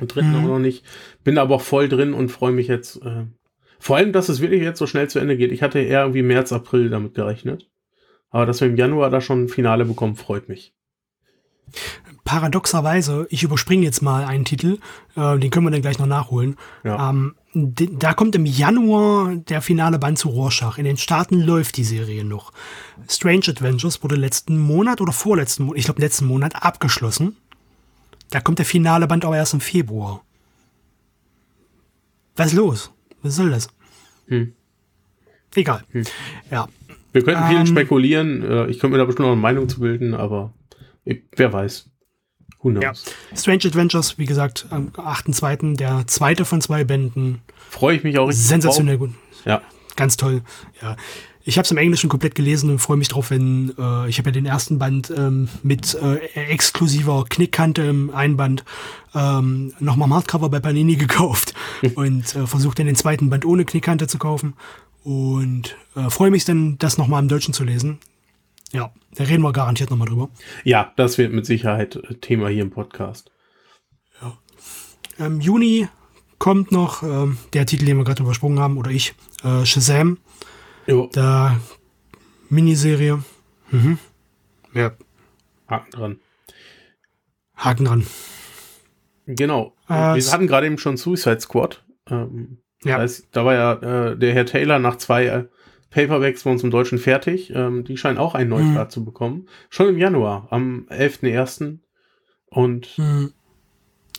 Den dritten auch noch nicht. Bin aber auch voll drin und freue mich jetzt. Vor allem, dass es wirklich jetzt so schnell zu Ende geht. Ich hatte eher irgendwie März, April damit gerechnet. Aber dass wir im Januar da schon ein Finale bekommen, freut mich. Paradoxerweise, ich überspringe jetzt mal einen Titel, den können wir dann gleich noch nachholen. Ja. Da kommt im Januar der finale Band zu Rorschach. In den Staaten läuft die Serie noch. Strange Adventures wurde letzten Monat oder vorletzten Monat, ich glaube letzten Monat, abgeschlossen. Da kommt der finale Band aber erst im Februar. Was ist los? Was soll das? Egal. Ja. Wir könnten viel spekulieren. Ich könnte mir da bestimmt noch eine Meinung zu bilden, aber wer weiß. Who knows? Ja. Strange Adventures, wie gesagt, am 8.2., der zweite von 2 Bänden. Freue ich mich auch richtig. Sensationell gut. Ja. Ganz toll. Ja. Ich habe es im Englischen komplett gelesen und freue mich drauf, wenn ich habe ja den ersten Band mit exklusiver Knickkante im Einband nochmal im Hardcover bei Panini gekauft und versucht, den zweiten Band ohne Knickkante zu kaufen. Und freue mich dann, das nochmal im Deutschen zu lesen. Ja, da reden wir garantiert nochmal drüber. Ja, das wird mit Sicherheit Thema hier im Podcast. Ja. Im Juni kommt noch der Titel, den wir gerade übersprungen haben, oder ich, Shazam. Jo. Da Miniserie. Ja. Haken dran. Genau. Wir hatten gerade eben schon Suicide Squad. Ja. Da war ja der Herr Taylor nach 2 Paperbacks bei uns im Deutschen fertig. Die scheinen auch einen Neustart zu bekommen. Schon im Januar, am 11.01. Und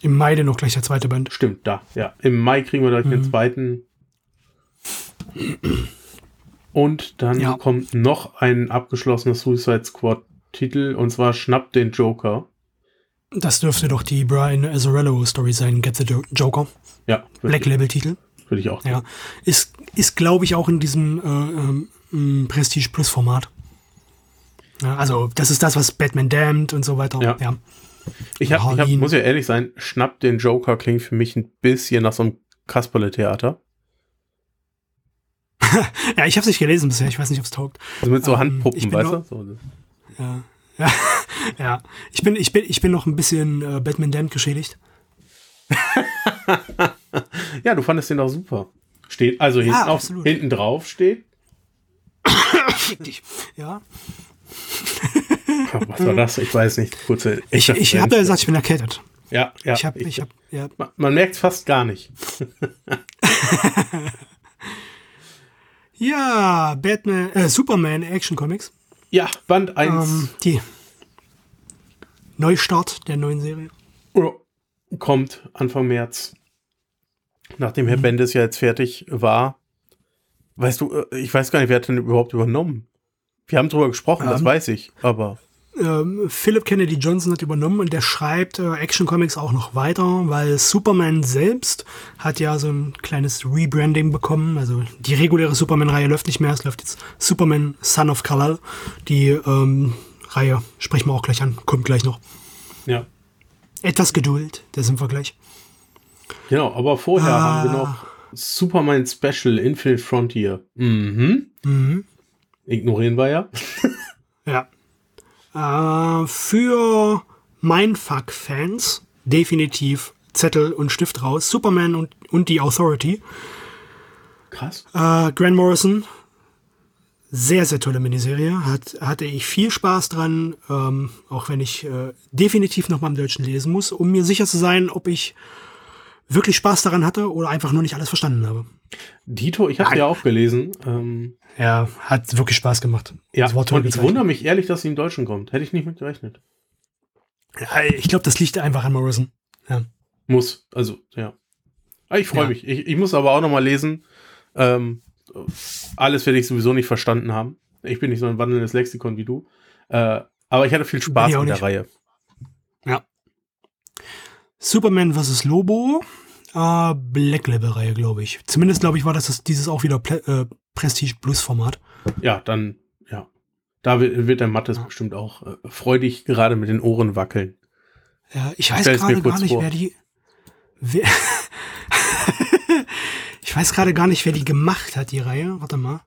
im Mai dann noch gleich der zweite Band. Stimmt, da. Ja, im Mai kriegen wir gleich den zweiten. Und dann kommt noch ein abgeschlossener Suicide Squad-Titel, und zwar Schnapp den Joker. Das dürfte doch die Brian Azzarello-Story sein, Get the Joker. Ja. Black-Label-Titel. Würde ich auch sagen. Ja. Ist glaube ich, auch in diesem Prestige-Plus-Format. Ja, also, das ist das, was Batman dammt und so weiter. Ja. Ja. Ich muss ja ehrlich sein, Schnapp den Joker klingt für mich ein bisschen nach so einem Kasperle-Theater. Ja, ich habe es nicht gelesen bisher. Ich weiß nicht, ob es taugt. Also mit so Handpuppen, weißt du? So. Ja. Ja. Ja. Ich bin noch ein bisschen Batman dammt geschädigt. Ja, du fandest den doch super. Steht, also hinten drauf steht. Fick dich. Ja. Was war das? Ich weiß nicht. Kurze, ich habe ja gesagt, ich bin erkältet. Ja. Man merkt es fast gar nicht. Ja, Batman, Superman Action Comics. Ja, Band 1. Die Neustart der neuen Serie. Kommt Anfang März. Nachdem Herr Bendis ja jetzt fertig war. Weißt du, ich weiß gar nicht, wer hat denn überhaupt übernommen? Wir haben drüber gesprochen, das weiß ich, aber... Philip Kennedy Johnson hat übernommen und der schreibt Action Comics auch noch weiter, weil Superman selbst hat ja so ein kleines Rebranding bekommen. Also die reguläre Superman-Reihe läuft nicht mehr, es läuft jetzt Superman Son of Kal-El. Die Reihe sprechen wir auch gleich an, kommt gleich noch. Ja. Etwas Geduld, da sind wir gleich. Genau, aber vorher haben wir noch Superman Special Infinite Frontier. Ignorieren wir ja. Ja. Für Mindfuck-Fans definitiv Zettel und Stift raus. Superman und die Authority. Krass. Grant Morrison, sehr, sehr tolle Miniserie. Hatte ich viel Spaß dran, auch wenn ich definitiv nochmal im Deutschen lesen muss, um mir sicher zu sein, ob ich wirklich Spaß daran hatte oder einfach nur nicht alles verstanden habe. Dito, ich habe ja auch gelesen. Ja, hat wirklich Spaß gemacht. Ja, das war toll und ich wundere mich ehrlich, dass sie im Deutschen kommt. Hätte ich nicht mit gerechnet. Ja, ich glaube, das liegt einfach an Morrison. Ja. Muss, also, ja. Ich freue mich. Ich muss aber auch nochmal lesen. Alles werde ich sowieso nicht verstanden haben. Ich bin nicht so ein wandelndes Lexikon wie du. Aber ich hatte viel Spaß mit der Reihe. Ja. Superman vs. Lobo. Black Label-Reihe, glaube ich. Zumindest, glaube ich, war das dieses auch wieder Prestige-Plus-Format. Ja, dann, ja. Da wird der Mattes bestimmt auch freudig gerade mit den Ohren wackeln. Ja, ich weiß gerade gar nicht, ich weiß gerade gar nicht, wer die gemacht hat, die Reihe. Warte mal.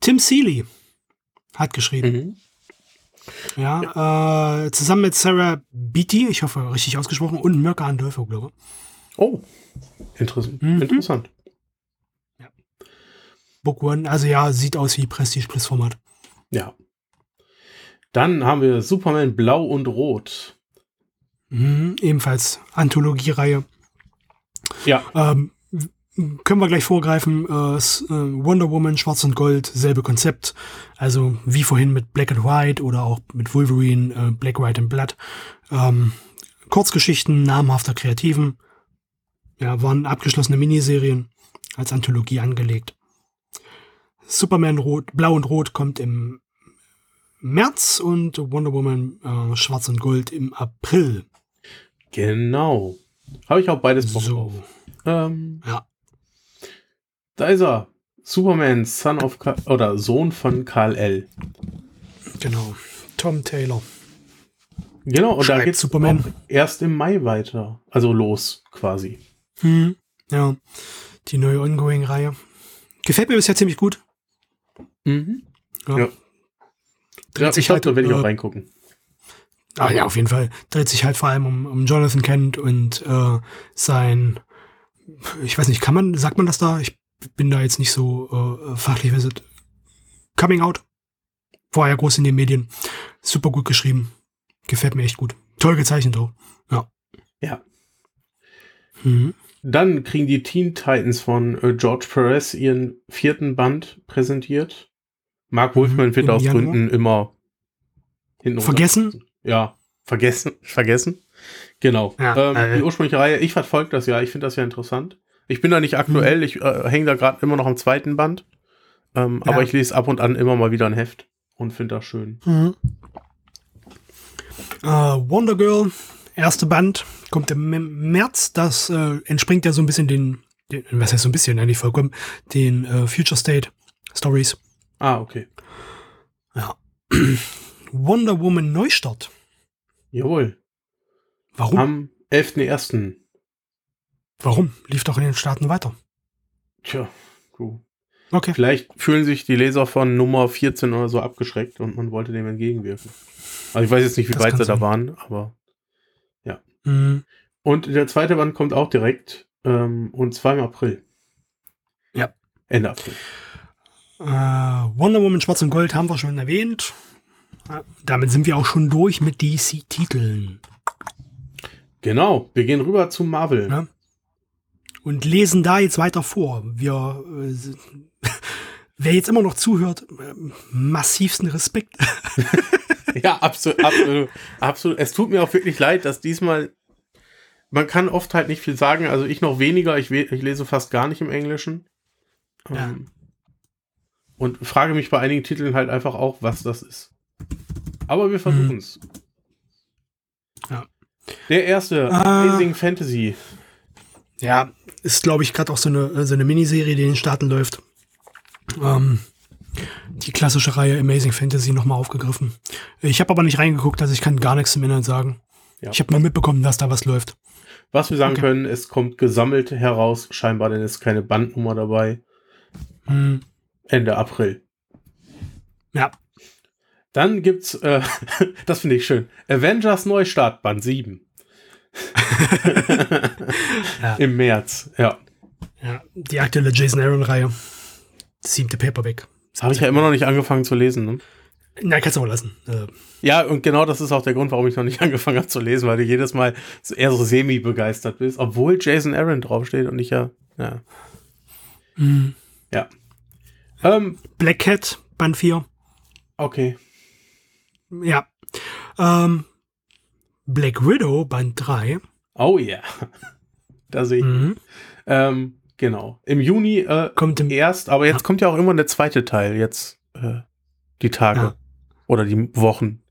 Tim Seeley hat geschrieben. Ja. Zusammen mit Sarah Beatty, ich hoffe, richtig ausgesprochen, und Mirka Andolfo, glaube ich. Oh, interessant. Ja. Book One, also ja, sieht aus wie Prestige Plus Format. Ja. Dann haben wir Superman Blau und Rot. Ebenfalls Anthologie-Reihe. Ja. Können wir gleich vorgreifen. Wonder Woman, Schwarz und Gold, selbe Konzept. Also wie vorhin mit Black and White oder auch mit Wolverine, Black, White and Blood. Kurzgeschichten namhafter Kreativen. Ja, waren abgeschlossene Miniserien als Anthologie angelegt. Superman Blau und Rot kommt im März und Wonder Woman Schwarz und Gold im April. Genau. Habe ich auch beides Bock drauf. Ja. Da ist er. Superman, Sohn von Kal-El. Genau. Tom Taylor. Genau, und da geht Superman erst im Mai weiter. Also los, quasi. Ja, die neue Ongoing-Reihe. Gefällt mir bisher ziemlich gut. Ja. Ich glaube, da werde ich auch reingucken. Ah ja, auf jeden Fall. Dreht sich halt vor allem um Jonathan Kent und sein, ich weiß nicht, sagt man das da? Ich bin da jetzt nicht so fachlich versiert. Coming Out. War ja groß in den Medien. Super gut geschrieben. Gefällt mir echt gut. Toll gezeichnet auch. Ja. Ja. Dann kriegen die Teen Titans von George Perez ihren 4. Band präsentiert. Mark Wolfman wird aus Gründen immer hinten vergessen. Ja, vergessen. Genau. Ja, die ursprüngliche Reihe, ich verfolge das ja, ich finde das ja interessant. Ich bin da nicht aktuell, ich hänge da gerade immer noch am 2. Band. Aber ich lese ab und an immer mal wieder ein Heft und finde das schön. Wonder Girl, 1. Band, kommt im März. Das entspringt ja so ein bisschen was heißt so ein bisschen, eigentlich vollkommen, den Future State Stories. Ah, okay. Ja. Wonder Woman Neustart. Jawohl. Warum? Am 11.01. Warum? Lief doch in den Staaten weiter. Tja, cool. Okay. Vielleicht fühlen sich die Leser von Nummer 14 oder so abgeschreckt und man wollte dem entgegenwirken. Also ich weiß jetzt nicht, wie weit sie da waren, aber ja. Und der 2. Band kommt auch direkt und zwar im April. Ja. Ende April. Wonder Woman Schwarz und Gold haben wir schon erwähnt. Damit sind wir auch schon durch mit DC-Titeln. Genau, wir gehen rüber zu Marvel. Ja. und lesen da jetzt weiter vor. Wir, wer jetzt immer noch zuhört, massivsten Respekt. Ja, absolut. Es tut mir auch wirklich leid, dass diesmal, man kann oft halt nicht viel sagen, also ich noch weniger, ich lese fast gar nicht im Englischen. Ja. Und frage mich bei einigen Titeln halt einfach auch, was das ist. Aber wir versuchen es. Ja. Der erste, Amazing Fantasy. Ja, ist, glaube ich, gerade auch so eine Miniserie, die in den Staaten läuft. Die klassische Reihe Amazing Fantasy nochmal aufgegriffen. Ich habe aber nicht reingeguckt, also ich kann gar nichts zum Inhalt sagen. Ja. Ich habe mal mitbekommen, dass da was läuft. Was wir sagen können, es kommt gesammelt heraus, scheinbar, denn es ist keine Bandnummer dabei. Mhm. Ende April. Ja. Dann gibt's, das finde ich schön, Avengers Neustart, Band 7. Ja. Im März, ja. Die aktuelle Jason Aaron-Reihe. 7. Paperback. Das habe ich ja immer noch nicht angefangen zu lesen, ne? Nein, kannst du mal lassen. Ja, und genau das ist auch der Grund, warum ich noch nicht angefangen habe zu lesen, weil du jedes Mal eher so semi-begeistert bist, obwohl Jason Aaron draufsteht und ich ja. Mhm. Ja. Black Cat, Band 4. Okay. Ja. Black Widow, Band 3. Oh ja. Yeah. Da sehe ich. Mhm. Genau. Im Juni kommt erst, aber jetzt kommt ja auch immer der zweite Teil, jetzt die Tage oder die Wochen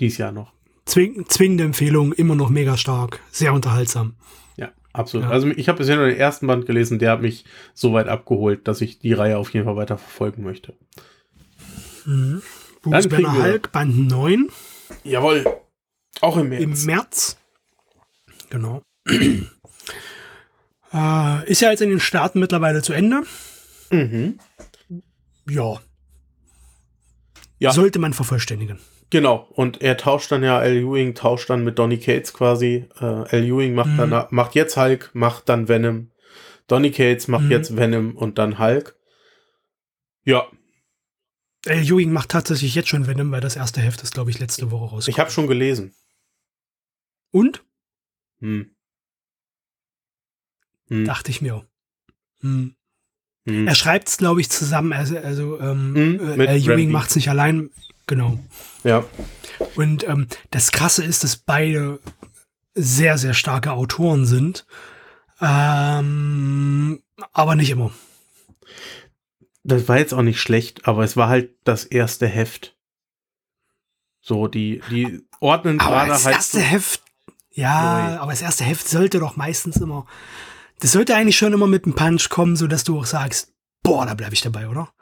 dies Jahr noch. Zwingende Empfehlung, immer noch mega stark, sehr unterhaltsam. Ja, absolut. Ja. Also ich habe bisher nur den ersten Band gelesen, der hat mich so weit abgeholt, dass ich die Reihe auf jeden Fall weiter verfolgen möchte. Mhm. Dann kriegen wir Hulk, Band 9. Jawohl. Auch im März. Genau. Ist ja jetzt in den Staaten mittlerweile zu Ende. Mhm. Ja. Sollte man vervollständigen. Genau. Und er tauscht dann Al Ewing tauscht dann mit Donny Cates quasi. Al Ewing macht jetzt Hulk, macht dann Venom. Donny Cates macht jetzt Venom und dann Hulk. Ja. Al Ewing macht tatsächlich jetzt schon Venom, weil das erste Heft ist, glaube ich, letzte Woche rausgekommen. Ich habe schon gelesen. Und? Dachte ich mir. Er schreibt es, glaube ich, zusammen. Also Al Ewing macht es nicht allein. Genau. Ja. Und das Krasse ist, dass beide sehr, sehr starke Autoren sind. Aber nicht immer. Das war jetzt auch nicht schlecht, aber es war halt das erste Heft. So, die ordnen gerade halt. Aber das erste Heft sollte doch meistens immer. Das sollte eigentlich schon immer mit einem Punch kommen, sodass du auch sagst, boah, da bleibe ich dabei, oder?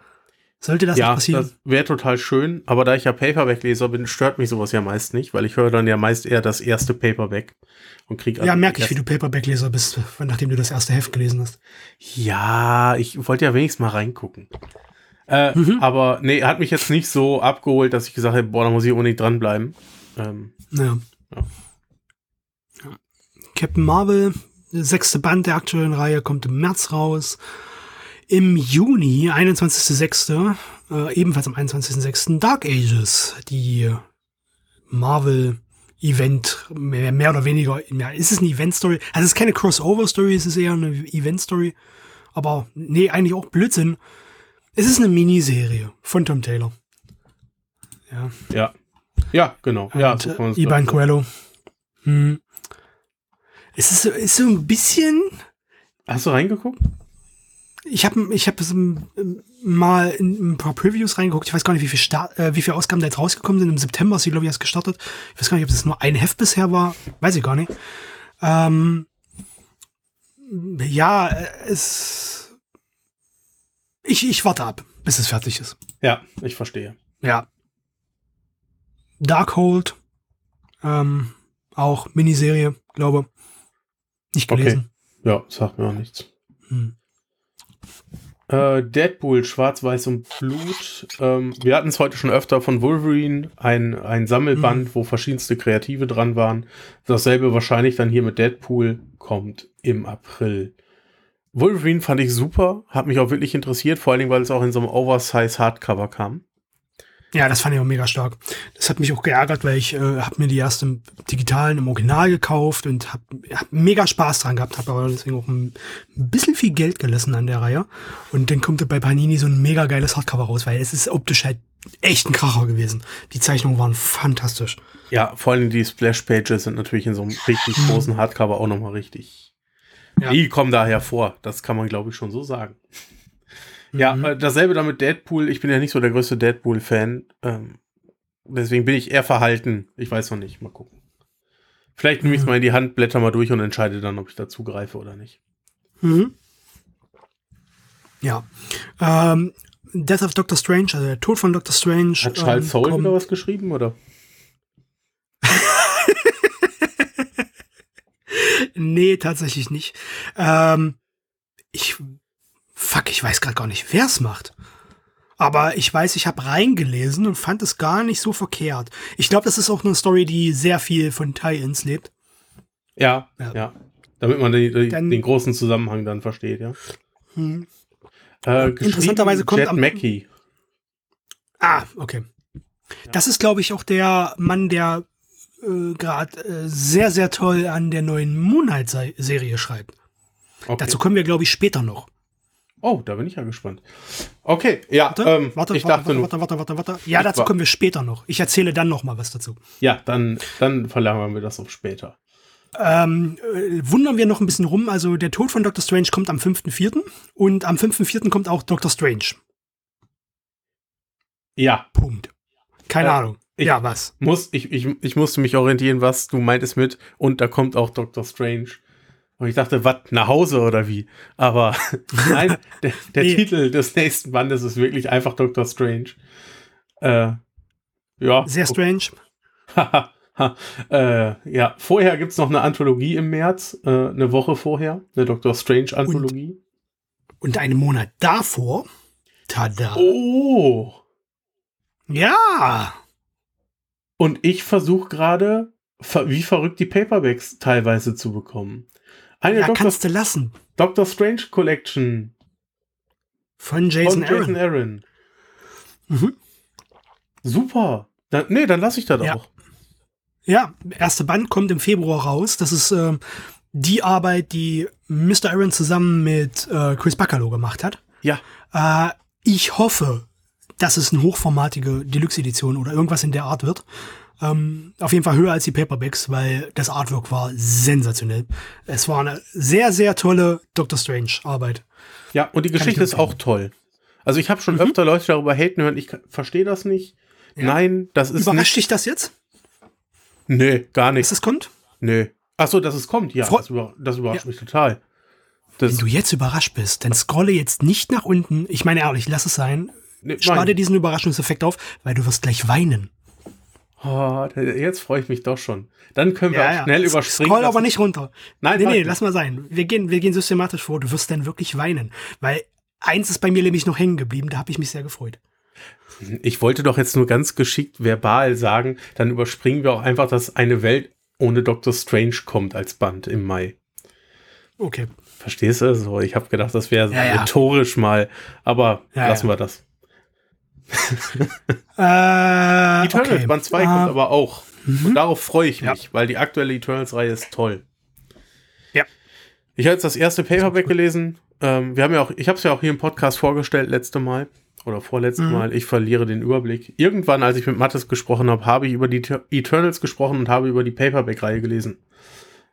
Sollte das nicht passieren? Ja, das wäre total schön, aber da ich ja Paperback-Leser bin, stört mich sowas ja meist nicht, weil ich höre dann ja meist eher das erste Paperback und kriege. Ja, merke ich, wie du Paperback-Leser bist, nachdem du das erste Heft gelesen hast. Ja, ich wollte ja wenigstens mal reingucken. Aber nee, hat mich jetzt nicht so abgeholt, dass ich gesagt habe, boah, da muss ich unbedingt dranbleiben. Captain Marvel, der 6. Band der aktuellen Reihe, kommt im März raus. Im Juni, 21.06., ebenfalls am 21.06. Dark Ages, die Marvel-Event, mehr oder weniger, ja, ist es eine Event-Story? Also es ist keine Crossover-Story, es ist eher eine Event-Story, aber nee, eigentlich auch Blödsinn. Es ist eine Miniserie von Tom Taylor. Ja, genau. Ja, und Ivan Coelho. Es ist so ein bisschen... Hast du reingeguckt? Ich hab mal in ein paar Previews reingeguckt. Ich weiß gar nicht, wie viele Ausgaben da jetzt rausgekommen sind. Im September ist sie, glaube ich, erst gestartet. Ich weiß gar nicht, ob das nur ein Heft bisher war. Weiß ich gar nicht. Ich warte ab, bis es fertig ist. Ja, ich verstehe. Ja. Darkhold. Auch Miniserie, glaube. Nicht gelesen. Okay. Ja, sagt mir auch nichts. Deadpool, Schwarz-Weiß und Blut. Wir hatten es heute schon öfter von Wolverine, ein Sammelband, wo verschiedenste Kreative dran waren. Dasselbe wahrscheinlich dann hier mit Deadpool kommt im April. Wolverine fand ich super, hat mich auch wirklich interessiert, vor allen Dingen, weil es auch in so einem Oversize-Hardcover kam. Ja, das fand ich auch mega stark. Das hat mich auch geärgert, weil ich habe mir die erst im Digitalen, im Original gekauft und hab mega Spaß dran gehabt, habe aber deswegen auch ein bisschen viel Geld gelassen an der Reihe. Und dann kommt bei Panini so ein mega geiles Hardcover raus, weil es ist optisch halt echt ein Kracher gewesen. Die Zeichnungen waren fantastisch. Ja, vor allem die Splash-Pages sind natürlich in so einem richtig großen Hardcover auch nochmal richtig. Ja. Die kommen da hervor. Das kann man, glaube ich, schon so sagen. Ja, dasselbe dann mit Deadpool. Ich bin ja nicht so der größte Deadpool-Fan. Deswegen bin ich eher verhalten. Ich weiß noch nicht. Mal gucken. Vielleicht nehme ich es mal in die Hand, blätter mal durch und entscheide dann, ob ich da zugreife oder nicht. Mhm. Ja. Death of Doctor Strange, also der Tod von Doctor Strange. Hat Charles Soule wieder was geschrieben, oder? Nee, tatsächlich nicht. Ich weiß gerade gar nicht, wer es macht. Aber ich weiß, ich habe reingelesen und fand es gar nicht so verkehrt. Ich glaube, das ist auch eine Story, die sehr viel von Tie-Ins lebt. Ja. Damit man den großen Zusammenhang dann versteht, ja. Hm. Interessanterweise kommt Jed Mackey. Okay. Ja. Das ist, glaube ich, auch der Mann, der gerade sehr, sehr toll an der neuen Moonlight-Serie schreibt. Okay. Dazu kommen wir, glaube ich, später noch. Oh, da bin ich ja gespannt. Okay, ja. Warte. Ja, dazu kommen wir später noch. Ich erzähle dann noch mal was dazu. Ja, dann verlagern wir das auf später. Wundern wir noch ein bisschen rum. Also der Tod von Dr. Strange kommt am 5.4. und am 5.4. kommt auch Dr. Strange. Ja. Punkt. Keine Ahnung. Ich musste mich orientieren, was du meintest mit und da kommt auch Dr. Strange. Und ich dachte, was, nach Hause oder wie? Aber nein, der Titel des nächsten Bandes ist wirklich einfach Dr. Strange. Sehr strange. Vorher gibt es noch eine Anthologie im März, eine Woche vorher, eine Dr. Strange-Anthologie. Und einen Monat davor, tada. Oh! Ja! Und ich versuche gerade, wie verrückt, die Paperbacks teilweise zu bekommen. Eine kannst du lassen. Doctor Strange Collection. Von Jason Aaron. Mhm. Super. Dann lasse ich das auch. Ja, erste Band kommt im Februar raus. Das ist die Arbeit, die Mr. Aaron zusammen mit Chris Buccalow gemacht hat. Ja. Ich hoffe, dass es eine hochformatige Deluxe-Edition oder irgendwas in der Art wird. Auf jeden Fall höher als die Paperbacks, weil das Artwork war sensationell. Es war eine sehr, sehr tolle Doctor Strange-Arbeit. Ja, und die Geschichte ist auch toll. Also ich habe schon öfter Leute darüber haten hören, ich verstehe das nicht. Ja. Nein, das ist Überrascht dich das jetzt? Nee, gar nicht. Dass es kommt? Nee. Achso, dass es kommt, ja. Das überrascht mich total. Wenn du jetzt überrascht bist, dann scrolle jetzt nicht nach unten. Ich meine ehrlich, lass es sein. Nee, spar dir diesen Überraschungseffekt auf, weil du wirst gleich weinen. Oh, jetzt freue ich mich doch schon. Dann können wir schnell überspringen. Scroll aber nicht runter. Nein, lass mal sein. Wir gehen systematisch vor. Du wirst dann wirklich weinen. Weil eins ist bei mir nämlich noch hängen geblieben. Da habe ich mich sehr gefreut. Ich wollte doch jetzt nur ganz geschickt verbal sagen, dann überspringen wir auch einfach, dass eine Welt ohne Dr. Strange kommt als Band im Mai. Okay. Verstehst du? Also, ich habe gedacht, das wäre rhetorisch mal. Aber lassen wir das. Eternals Band 2 kommt aber auch. Und darauf freue ich mich, weil die aktuelle Eternals-Reihe ist toll. Ja. Ich habe jetzt das erste Paperback gelesen. Ich habe es ja auch hier im Podcast vorgestellt, letzte Mal. Oder vorletztes Mal. Ich verliere den Überblick. Irgendwann, als ich mit Mattes gesprochen habe, habe ich über die Eternals gesprochen und habe über die Paperback-Reihe gelesen.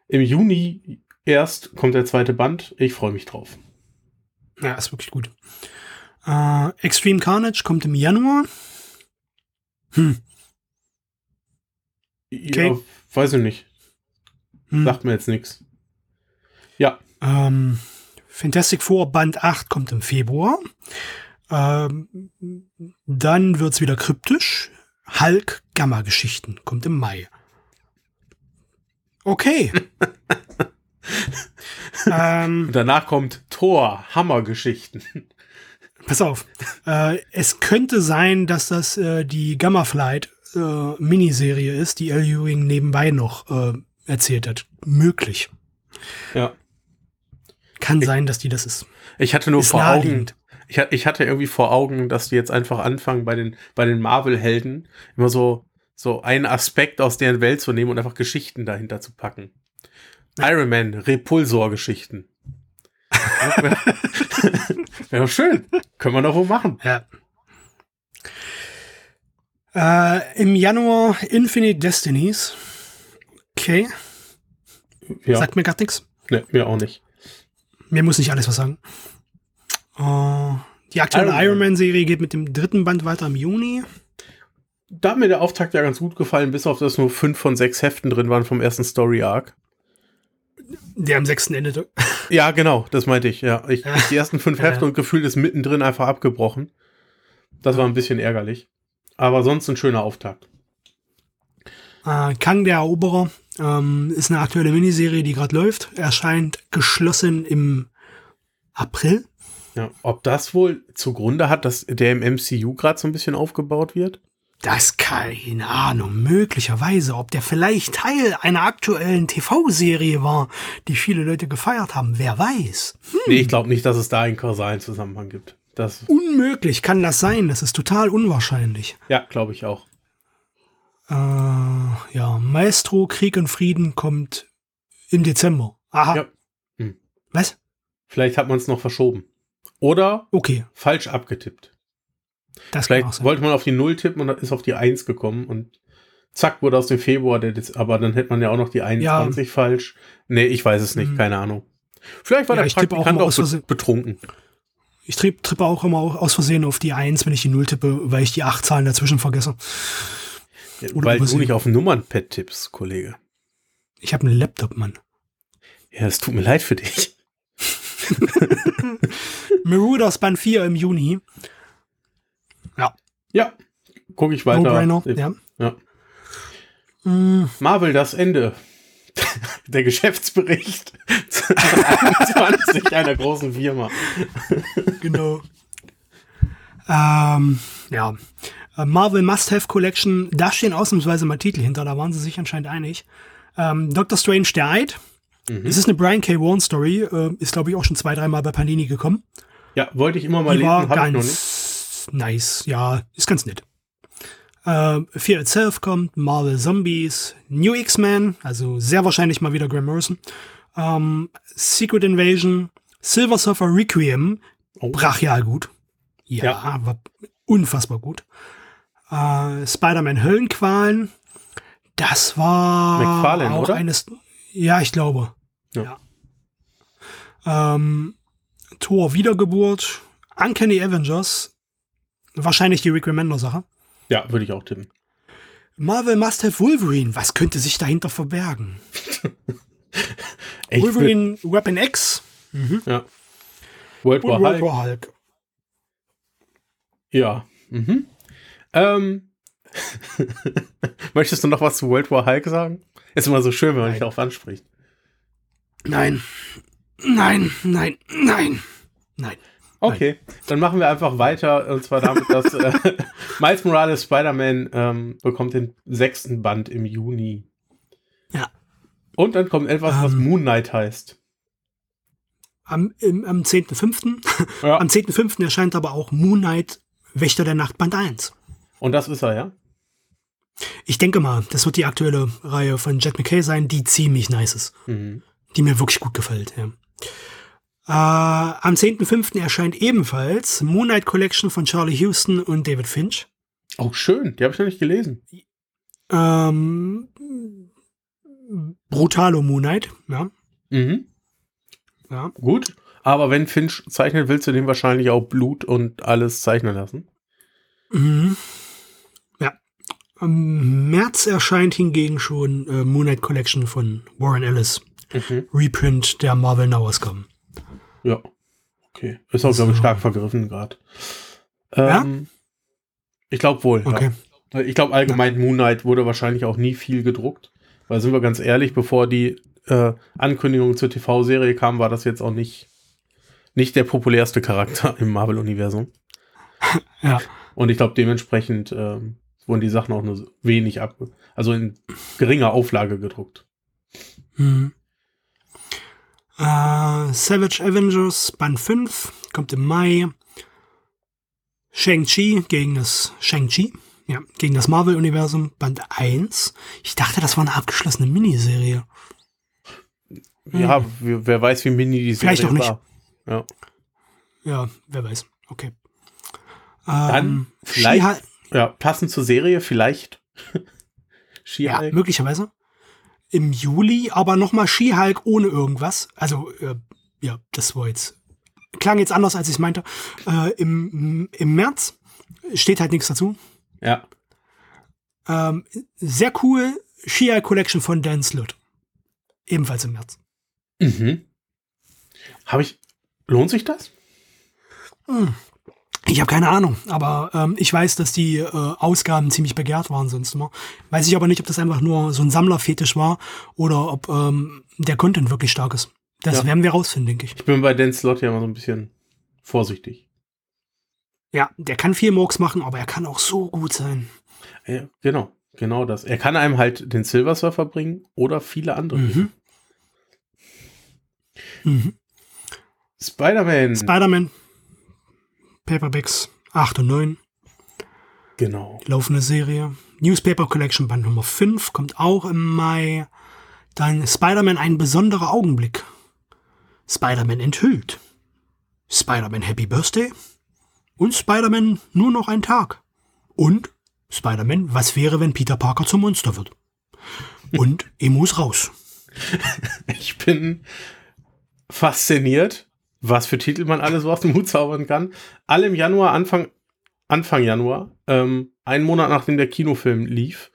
Im Juni erst kommt der zweite Band. Ich freue mich drauf. Ja, ist wirklich gut. Extreme Carnage kommt im Januar. Okay. Ja, weiß ich nicht. Sagt mir jetzt nichts. Ja. Fantastic Four Band 8 kommt im Februar. Dann wird's wieder kryptisch. Hulk Gamma-Geschichten kommt im Mai. Okay. Und danach kommt Thor Hammer-Geschichten. Pass auf, es könnte sein, dass das die Gamma-Flight-Miniserie ist, die Al Ewing nebenbei noch erzählt hat. Möglich. Ja. Kann sein, dass die das ist. Ich hatte nur vor Augen, Ich hatte irgendwie vor Augen, dass die jetzt einfach anfangen, bei den Marvel-Helden immer so einen Aspekt aus deren Welt zu nehmen und einfach Geschichten dahinter zu packen. Iron Man, Repulsor-Geschichten. Wäre doch schön. Können wir noch wo machen. Ja. Im Januar Infinite Destinies. Okay. Ja. Sagt mir gar nichts. Ne, mir auch nicht. Mir muss nicht alles was sagen. Die aktuelle Iron Man-Serie geht mit dem 3. Band weiter im Juni. Da hat mir der Auftakt ja ganz gut gefallen, bis auf dass nur 5 von 6 Heften drin waren vom ersten Story-Arc. Der am 6. endete. Ja, genau, das meinte ich. Ja, die ersten 5 Hefte und gefühlt ist mittendrin einfach abgebrochen. Das war ein bisschen ärgerlich. Aber sonst ein schöner Auftakt. Kang der Eroberer ist eine aktuelle Miniserie, die gerade läuft. Erscheint geschlossen im April. Ja, ob das wohl zugrunde hat, dass der im MCU gerade so ein bisschen aufgebaut wird? Das keine Ahnung. Möglicherweise, ob der vielleicht Teil einer aktuellen TV-Serie war, die viele Leute gefeiert haben. Wer weiß. Nee, ich glaube nicht, dass es da einen kausalen Zusammenhang gibt. Das unmöglich kann das sein. Das ist total unwahrscheinlich. Ja, glaube ich auch. Ja, Maestro, Krieg und Frieden kommt im Dezember. Aha. Ja. Hm. Was? Vielleicht hat man es noch verschoben. Oder falsch abgetippt. Das vielleicht wollte man auf die 0 tippen und ist auf die 1 gekommen und zack, wurde aus dem Februar, aber dann hätte man ja auch noch die 21 falsch. Nee, ich weiß es nicht, keine Ahnung. Vielleicht war der Praktikant auch betrunken. Ich trippe auch immer aus Versehen auf die 1, wenn ich die 0 tippe, weil ich die 8 Zahlen dazwischen vergesse. Ja, weil du nicht auf ein Nummernpad tippst, Kollege. Ich habe einen Laptop, Mann. Ja, es tut mir leid für dich. Marauders Band 4 im Juni. Ja. Ja, gucke ich weiter. Ja. Marvel, das Ende. Der Geschäftsbericht 21 einer großen Firma. Genau. Ja. Marvel Must-Have Collection, da stehen ausnahmsweise mal Titel hinter, da waren sie sich anscheinend einig. Doctor Strange, der Eid. Mhm. Es ist eine Brian K. Vaughan Story, ist glaube ich auch schon 2-3 Mal bei Panini gekommen. Ja, wollte ich immer mal lesen, habe ich noch nicht. Nice, ja, ist ganz nett. Fear Itself kommt, Marvel Zombies, New X-Men, also sehr wahrscheinlich mal wieder Grant Morrison, Secret Invasion, Silver Surfer Requiem, brachial gut. Ja, war unfassbar gut. Spider-Man Höllenqualen, das war McFarlane, auch oder? Ja, ich glaube. Ja. Thor Wiedergeburt, Uncanny Avengers, wahrscheinlich die Rick Remender-Sache. Ja, würde ich auch tippen. Marvel Must Have Wolverine, was könnte sich dahinter verbergen? Wolverine Weapon X. Mhm. Ja. World War Hulk. Ja. Mhm. Möchtest du noch was zu World War Hulk sagen? Ist immer so schön, wenn man nicht darauf anspricht. Nein. Okay, dann machen wir einfach weiter. Und zwar damit, dass Miles Morales Spider-Man bekommt den 6. Band im Juni. Ja. Und dann kommt etwas, was Moon Knight heißt. Am 10.5. Ja. Am 10.5. erscheint aber auch Moon Knight Wächter der Nacht Band 1. Und das ist er, ja? Ich denke mal, das wird die aktuelle Reihe von Jack McKay sein, die ziemlich nice ist. Mhm. Die mir wirklich gut gefällt. Ja. Am 10.5. erscheint ebenfalls Moon Knight Collection von Charlie Houston und David Finch. Auch schön, die habe ich noch nicht gelesen. Brutalo Moon Knight, ja. Mhm. Ja. Gut, aber wenn Finch zeichnet, willst du dem wahrscheinlich auch Blut und alles zeichnen lassen. Mhm. Im März erscheint hingegen schon Moon Knight Collection von Warren Ellis. Mhm. Reprint der Marvel Now-Ausgaben. Ja, okay. Ist auch, glaube ich, stark vergriffen gerade. Ja? Ich glaube wohl. Okay. Ja. Ich glaube allgemein, Moon Knight wurde wahrscheinlich auch nie viel gedruckt. Weil, sind wir ganz ehrlich, bevor die Ankündigung zur TV-Serie kam, war das jetzt auch nicht der populärste Charakter im Marvel-Universum. Ja. Und ich glaube, dementsprechend wurden die Sachen auch nur wenig also in geringer Auflage gedruckt. Hm. Savage Avengers Band 5 kommt im Mai. Shang-Chi gegen das Marvel-Universum, Band 1. Ich dachte, das war eine abgeschlossene Miniserie. Ja, wer weiß, wie Miniserie vielleicht auch nicht. War. Ja. Ja, wer weiß. Okay. Dann vielleicht, passend zur Serie, vielleicht. She-Hulk. Ja, möglicherweise. Im Juli, aber nochmal She-Hulk ohne irgendwas. Also, das war jetzt... Klang jetzt anders, als ich es meinte. Im März steht halt nichts dazu. Ja. Sehr cool, She-Hulk Collection von Dan Slott. Ebenfalls im März. Mhm. Lohnt sich das? Ich habe keine Ahnung, aber ich weiß, dass die Ausgaben ziemlich begehrt waren sonst immer. Weiß ich aber nicht, ob das einfach nur so ein Sammlerfetisch war oder ob der Content wirklich stark ist. Das werden wir rausfinden, denke ich. Ich bin bei Dan Slott ja immer so ein bisschen vorsichtig. Ja, der kann viel Murks machen, aber er kann auch so gut sein. Ja, genau das. Er kann einem halt den Silver Surfer bringen oder viele andere. Mhm. Spider-Man. Paperbacks 8 und 9. Genau. Laufende Serie. Newspaper Collection Band Nummer 5 kommt auch im Mai. Dann Spider-Man, ein besonderer Augenblick. Spider-Man enthüllt. Spider-Man Happy Birthday. Und Spider-Man nur noch ein Tag. Und Spider-Man, was wäre, wenn Peter Parker zum Monster wird? Und Emus raus. Ich bin fasziniert, was für Titel man alles so aus dem Hut zaubern kann. Alle im Januar, Anfang Januar, einen Monat nachdem der Kinofilm lief.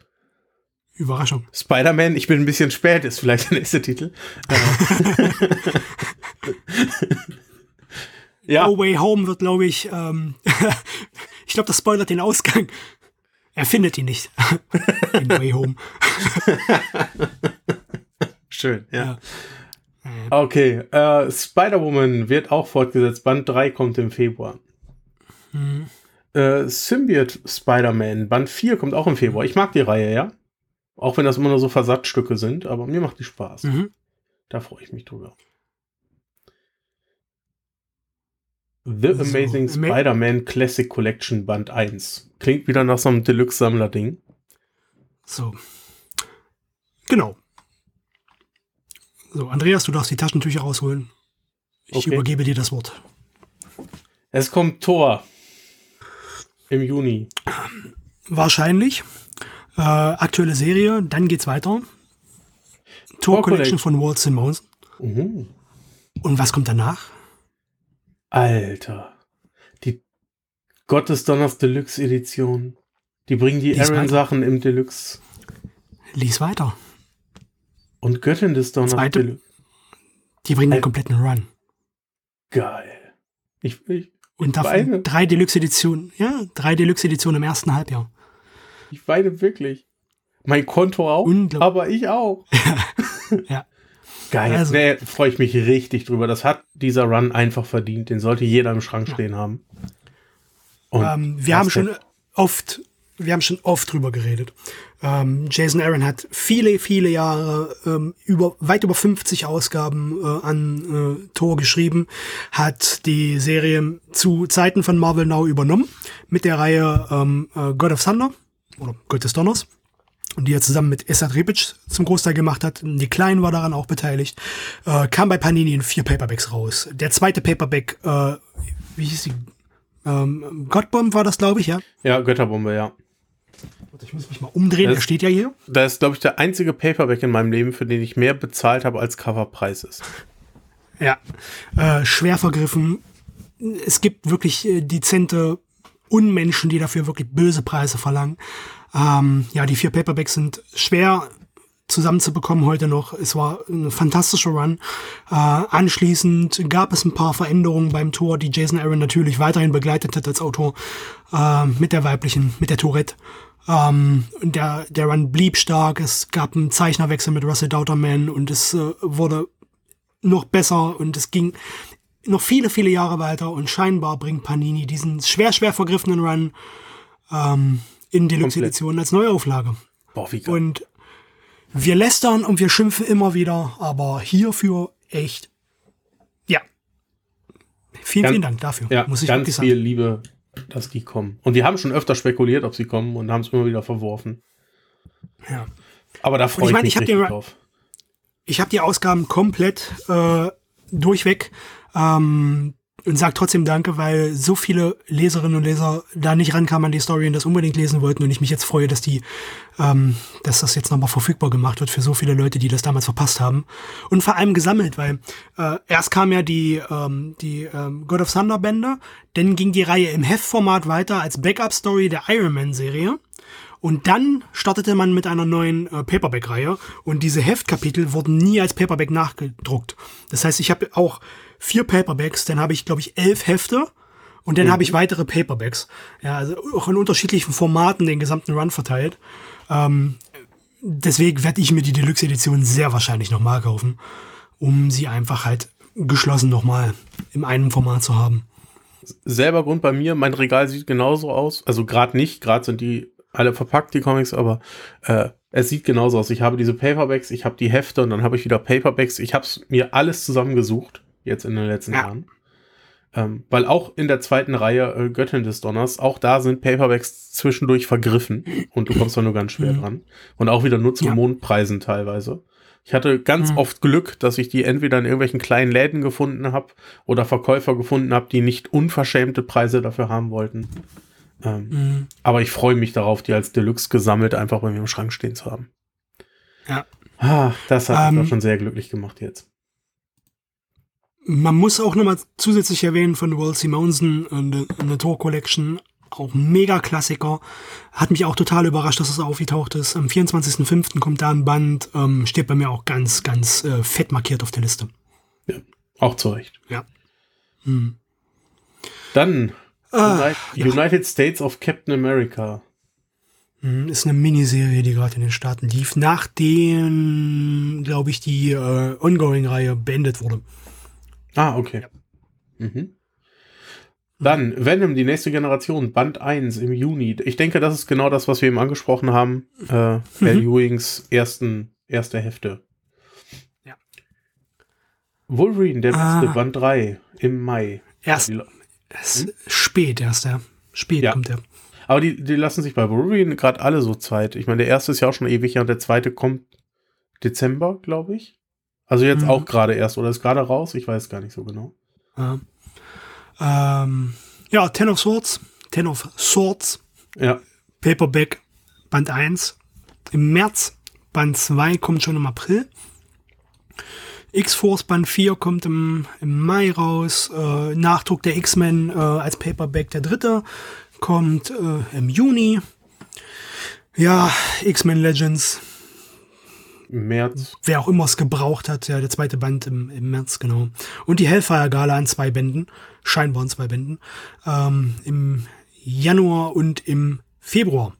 Überraschung. Spider-Man, ich bin ein bisschen spät, ist vielleicht der nächste Titel. Ja. No Way Home wird, glaube ich, ich glaube, das spoilert den Ausgang. Er findet ihn nicht. No Way Home. Schön, ja. Okay, Spider-Woman wird auch fortgesetzt. Band 3 kommt im Februar. Symbiote Spider-Man, Band 4 kommt auch im Februar. Ich mag die Reihe, ja. Auch wenn das immer nur so Versatzstücke sind, aber mir macht die Spaß. Da freue ich mich drüber. The Amazing Spider-Man Classic Collection Band 1. Klingt wieder nach so einem Deluxe-Sammler-Ding. So. Genau. So, Andreas, du darfst die Taschentücher rausholen. Ich übergebe dir das Wort. Es kommt Thor. Im Juni. Wahrscheinlich. Aktuelle Serie, dann geht's weiter. Thor Collection von Walt Simonson. Und was kommt danach? Alter. Die Gottesdonners Deluxe Edition. Die bringen die Aaron-Sachen im Deluxe. Lies weiter. Und Göttin des Donners Deluxe. Die bringen den kompletten Run. Geil. Und davon 3 Deluxe-Editionen. Ja, 3 Deluxe-Editionen im ersten Halbjahr. Ich weine wirklich. Mein Konto auch, aber ich auch. Ja. Geil. Also, freue ich mich richtig drüber. Das hat dieser Run einfach verdient. Den sollte jeder im Schrank stehen haben. Und wir haben schon oft drüber geredet. Jason Aaron hat viele, viele Jahre, weit über 50 Ausgaben an Thor geschrieben, hat die Serie zu Zeiten von Marvel Now übernommen mit der Reihe God of Thunder oder Gott des Donners, und die er zusammen mit Esat Rebic zum Großteil gemacht hat. Die Klein war daran auch beteiligt. Kam bei Panini in 4 Paperbacks raus. Der zweite Paperback, wie hieß die? Gottbomb war das, glaube ich, ja? Ja, Götterbombe, ja. Ich muss mich mal umdrehen, der steht ja hier. Das ist, glaube ich, der einzige Paperback in meinem Leben, für den ich mehr bezahlt habe, als Coverpreis ist. Ja, schwer vergriffen. Es gibt wirklich dezente Unmenschen, die dafür wirklich böse Preise verlangen. Die 4 Paperbacks sind schwer zusammenzubekommen heute noch. Es war ein fantastischer Run. Anschließend gab es ein paar Veränderungen beim Thor, die Jason Aaron natürlich weiterhin begleitet hat als Autor, mit der Tourette. Der Run blieb stark. Es gab einen Zeichnerwechsel mit Russell Dauterman und es wurde noch besser und es ging noch viele, viele Jahre weiter, und scheinbar bringt Panini diesen schwer vergriffenen Run in Deluxe-Edition als Neuauflage. Boah, wie geil. Und wir lästern und wir schimpfen immer wieder, aber hierfür echt, vielen Dank dafür, muss ich wirklich sagen. Ganz viel Liebe dass die kommen. Und wir haben schon öfter spekuliert, ob sie kommen, und haben es immer wieder verworfen. Ja. Aber da freue ich mich richtig drauf. Ich habe die Ausgaben komplett durchweg und sage trotzdem Danke, weil so viele Leserinnen und Leser da nicht rankamen an die Story und das unbedingt lesen wollten, und ich mich jetzt freue, dass die, dass das jetzt nochmal verfügbar gemacht wird für so viele Leute, die das damals verpasst haben. Und vor allem gesammelt, weil erst kam ja die God of Thunder Bände, dann ging die Reihe im Heftformat weiter als Backup-Story der Iron Man-Serie. Und dann startete man mit einer neuen Paperback-Reihe, und diese Heftkapitel wurden nie als Paperback nachgedruckt. Das heißt, ich habe auch 4 Paperbacks, dann habe ich, glaube ich, 11 Hefte, und dann habe ich weitere Paperbacks. Ja, also auch in unterschiedlichen Formaten den gesamten Run verteilt. Deswegen werde ich mir die Deluxe-Edition sehr wahrscheinlich nochmal kaufen, um sie einfach halt geschlossen nochmal in einem Format zu haben. Selber Grund bei mir, mein Regal sieht genauso aus, also gerade nicht, gerade sind die alle verpackt, die Comics, aber es sieht genauso aus. Ich habe diese Paperbacks, ich habe die Hefte, und dann habe ich wieder Paperbacks. Ich habe es mir alles zusammengesucht, jetzt in den letzten Jahren. Weil auch in der zweiten Reihe Göttin des Donners, auch da sind Paperbacks zwischendurch vergriffen, und du kommst da nur ganz schwer dran. Und auch wieder nur zu Mondpreisen teilweise. Ich hatte ganz oft Glück, dass ich die entweder in irgendwelchen kleinen Läden gefunden habe oder Verkäufer gefunden habe, die nicht unverschämte Preise dafür haben wollten. Aber ich freue mich darauf, die als Deluxe gesammelt einfach bei mir im Schrank stehen zu haben. Ja. Ah, das hat mich auch schon sehr glücklich gemacht jetzt. Man muss auch nochmal zusätzlich erwähnen von Walt Simonson und der Tor Collection, auch Mega-Klassiker. Hat mich auch total überrascht, dass es aufgetaucht ist. Am 24.05. kommt da ein Band, steht bei mir auch ganz, ganz fett markiert auf der Liste. Ja, auch zu Recht. Ja. Mhm. Dann United States of Captain America. Ist eine Miniserie, die gerade in den Staaten lief, nachdem, glaube ich, die Ongoing-Reihe beendet wurde. Ah, okay. Ja. Mhm. Dann Venom, die nächste Generation, Band 1 im Juni. Ich denke, das ist genau das, was wir eben angesprochen haben. Al Ewings erste Hefte. Ja. Wolverine, der letzte, Band 3 im Mai. Spät kommt der. Aber die lassen sich bei Wolverine gerade alle so Zeit. Ich meine, der erste ist ja auch schon ewig, und der zweite kommt Dezember, glaube ich. Also jetzt auch gerade erst, oder ist gerade raus? Ich weiß gar nicht so genau. Ja, Ten of Swords. Ja. Paperback, Band 1. Im März, Band 2 kommt schon im April. X-Force Band 4 kommt im Mai raus, Nachdruck der X-Men als Paperback, der 3. kommt im Juni. Ja, X-Men Legends. Im März. Wer auch immer es gebraucht hat, ja, der 2. Band im März, genau. Und die Hellfire Gala in 2 Bänden, scheinbar in 2 Bänden, im Januar und im Februar.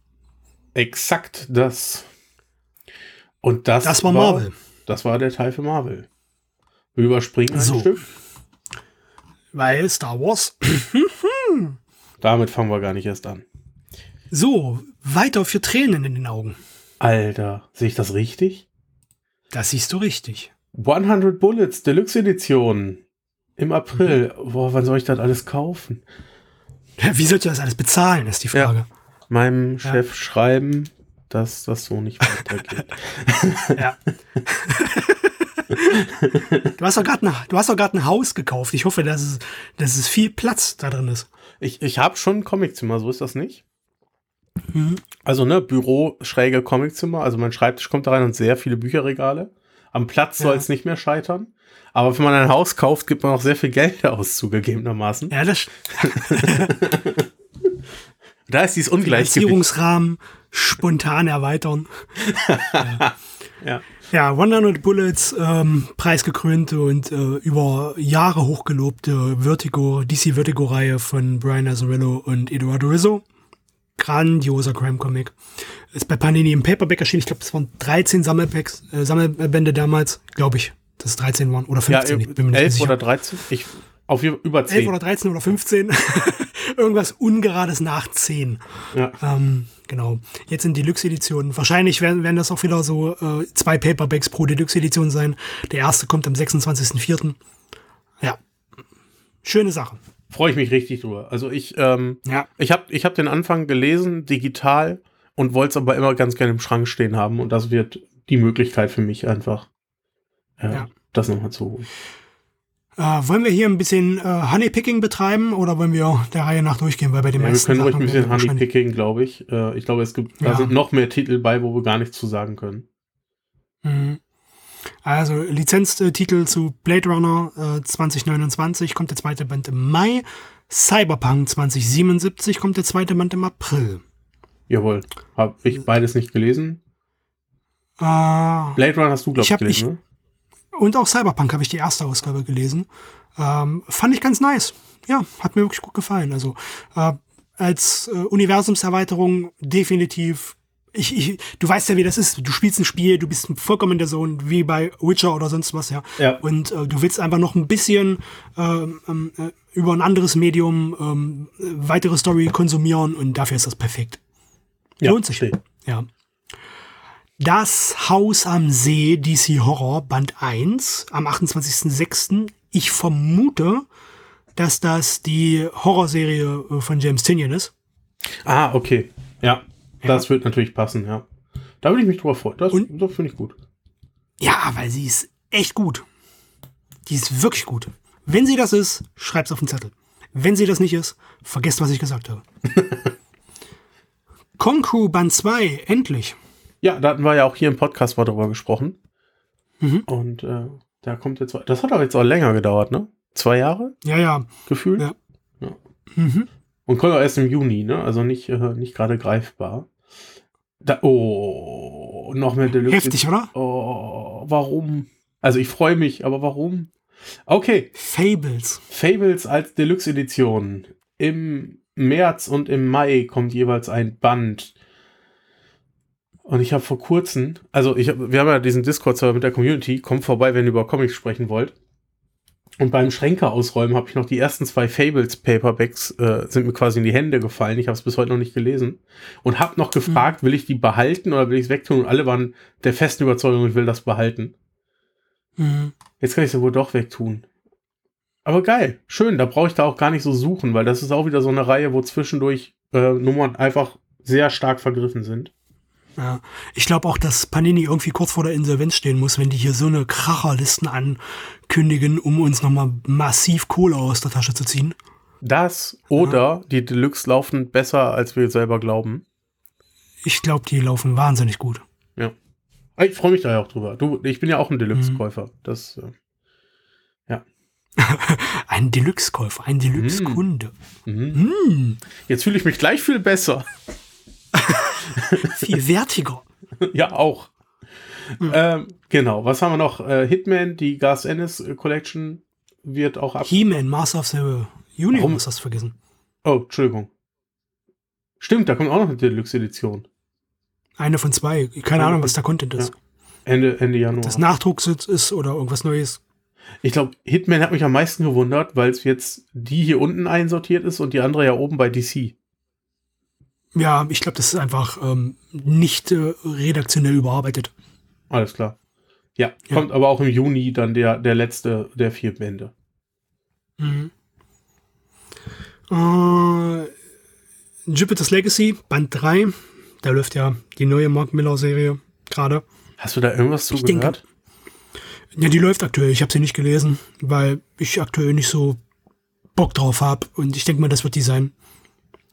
Exakt das. Und das war Marvel. Das war der Teil für Marvel. Wir überspringen ein Stück. Weil Star Wars. Damit fangen wir gar nicht erst an. So, weiter für Tränen in den Augen. Alter, sehe ich das richtig? Das siehst du richtig. 100 Bullets, Deluxe Edition. Im April. Mhm. Boah, wann soll ich das alles kaufen? Ja, wie sollt ihr das alles bezahlen, ist die Frage. Ja, meinem Chef schreiben, dass das so nicht weitergeht. Ja. Du hast doch gerade ein Haus gekauft. Ich hoffe, dass es viel Platz da drin ist. Ich habe schon ein Comiczimmer, so ist das nicht. Mhm. Also, ne, Büro, schräge Comiczimmer. Also, mein Schreibtisch kommt da rein und sehr viele Bücherregale. Am Platz soll es nicht mehr scheitern. Aber wenn man ein Haus kauft, gibt man auch sehr viel Geld aus, zugegebenermaßen. Ja, das da ist dieses Ungleichgewicht. Finanzierungsrahmen spontan erweitern. Ja. Ja, 100 Bullets, preisgekrönte und über Jahre hochgelobte DC-Vertigo-Reihe von Brian Azzarello und Eduardo Rizzo. Grandioser Crime-Comic. Ist bei Panini im Paperback erschienen. Ich glaube, das waren 13 Sammelbände damals. Glaube ich, dass es 13 waren. Oder 15. Ja, ich bin mir nicht 11 sicher. Oder 13? Auf über 10. 11 oder 13 oder 15. Irgendwas Ungerades nach 10. Ja. Genau. Jetzt in Deluxe-Editionen. Wahrscheinlich werden das auch wieder so 2 Paperbacks pro Deluxe-Edition sein. Der erste kommt am 26.04. Ja. Schöne Sache. freue ich mich richtig drüber. Also ich habe den Anfang gelesen, digital, und wollte es aber immer ganz gerne im Schrank stehen haben. Und das wird die Möglichkeit für mich einfach, das nochmal zu holen. Wollen wir hier ein bisschen Honeypicking betreiben oder wollen wir der Reihe nach durchgehen? Weil bei den meisten wir können ruhig ein bisschen Honeypicking, glaube ich. Ich glaube, es gibt da sind noch mehr Titel bei, wo wir gar nichts zu sagen können. Mhm. Also Lizenztitel zu Blade Runner 2029 kommt der zweite Band im Mai. Cyberpunk 2077 kommt der zweite Band im April. Jawohl. Habe ich beides nicht gelesen. Blade Runner hast du, glaube ich, gelesen, ne? Und auch Cyberpunk habe ich die erste Ausgabe gelesen. Fand ich ganz nice. Ja, hat mir wirklich gut gefallen. Also als Universumserweiterung definitiv. Du weißt ja, wie das ist. Du spielst ein Spiel, du bist vollkommen in der Zone, wie bei Witcher oder sonst was, ja. Und du willst einfach noch ein bisschen über ein anderes Medium weitere Story konsumieren, und dafür ist das perfekt. Lohnt sich. Ja. Das Haus am See, DC Horror, Band 1, am 28.06. Ich vermute, dass das die Horrorserie von James Tynion ist. Ah, okay. Ja, das wird natürlich passen, ja. Da würde ich mich drüber freuen. Das finde ich gut. Ja, weil sie ist echt gut. Die ist wirklich gut. Wenn sie das ist, schreib's auf den Zettel. Wenn sie das nicht ist, vergesst, was ich gesagt habe. Conqueror Band 2, endlich. Ja, da hatten wir ja auch hier im Podcast mal drüber gesprochen. Mhm. Und da kommt jetzt... Das hat aber jetzt auch länger gedauert, ne? 2 Jahre? Ja. Gefühlt? Ja. Mhm. Und kommt auch erst im Juni, ne? Also nicht gerade greifbar. Noch mehr Deluxe. Heftig, oder? Oh, warum? Also ich freue mich, aber warum? Okay. Fables als Deluxe-Edition. Im März und im Mai kommt jeweils ein Band. Und ich habe vor kurzem, wir haben ja diesen Discord-Server mit der Community, kommt vorbei, wenn ihr über Comics sprechen wollt. Und beim Schränke ausräumen habe ich noch die ersten 2 Fables-Paperbacks, sind mir quasi in die Hände gefallen. Ich habe es bis heute noch nicht gelesen. Und habe noch gefragt, will ich die behalten oder will ich es wegtun? Und alle waren der festen Überzeugung, ich will das behalten. Mhm. Jetzt kann ich sie wohl doch wegtun. Aber geil, schön, da brauche ich da auch gar nicht so suchen, weil das ist auch wieder so eine Reihe, wo zwischendurch Nummern einfach sehr stark vergriffen sind. Ja, ich glaube auch, dass Panini irgendwie kurz vor der Insolvenz stehen muss, wenn die hier so eine Kracherlisten ankündigen, um uns nochmal massiv Kohle aus der Tasche zu ziehen. Das oder die Deluxe laufen besser, als wir selber glauben. Ich glaube, die laufen wahnsinnig gut. Ja. Ich freue mich da ja auch drüber. Ich bin ja auch ein Deluxe-Käufer. Das, ein Deluxe-Käufer, ein Deluxe-Kunde. Jetzt fühle ich mich gleich viel besser. Viel wertiger. Ja, auch. Genau, was haben wir noch? Hitman, die Garth Ennis Collection wird auch ab... He-Man, Master of the Universe, warum? Hast du vergessen. Oh, Entschuldigung. Stimmt, da kommt auch noch eine Deluxe-Edition. Eine von 2. Keine Ahnung, was der Content ist. Ja. Ende Januar. Das Nachdruck ist oder irgendwas Neues. Ich glaube, Hitman hat mich am meisten gewundert, weil es jetzt die hier unten einsortiert ist und die andere ja oben bei DC. Ja, ich glaube, das ist einfach nicht redaktionell überarbeitet. Alles klar. Ja, kommt aber auch im Juni dann der letzte der 4 Bände. Mhm. Jupiter's Legacy, Band 3. Da läuft ja die neue Mark Millar-Serie gerade. Hast du da irgendwas zu gehört? Ja, die läuft aktuell. Ich habe sie nicht gelesen, weil ich aktuell nicht so Bock drauf habe. Und ich denke mal, das wird die sein.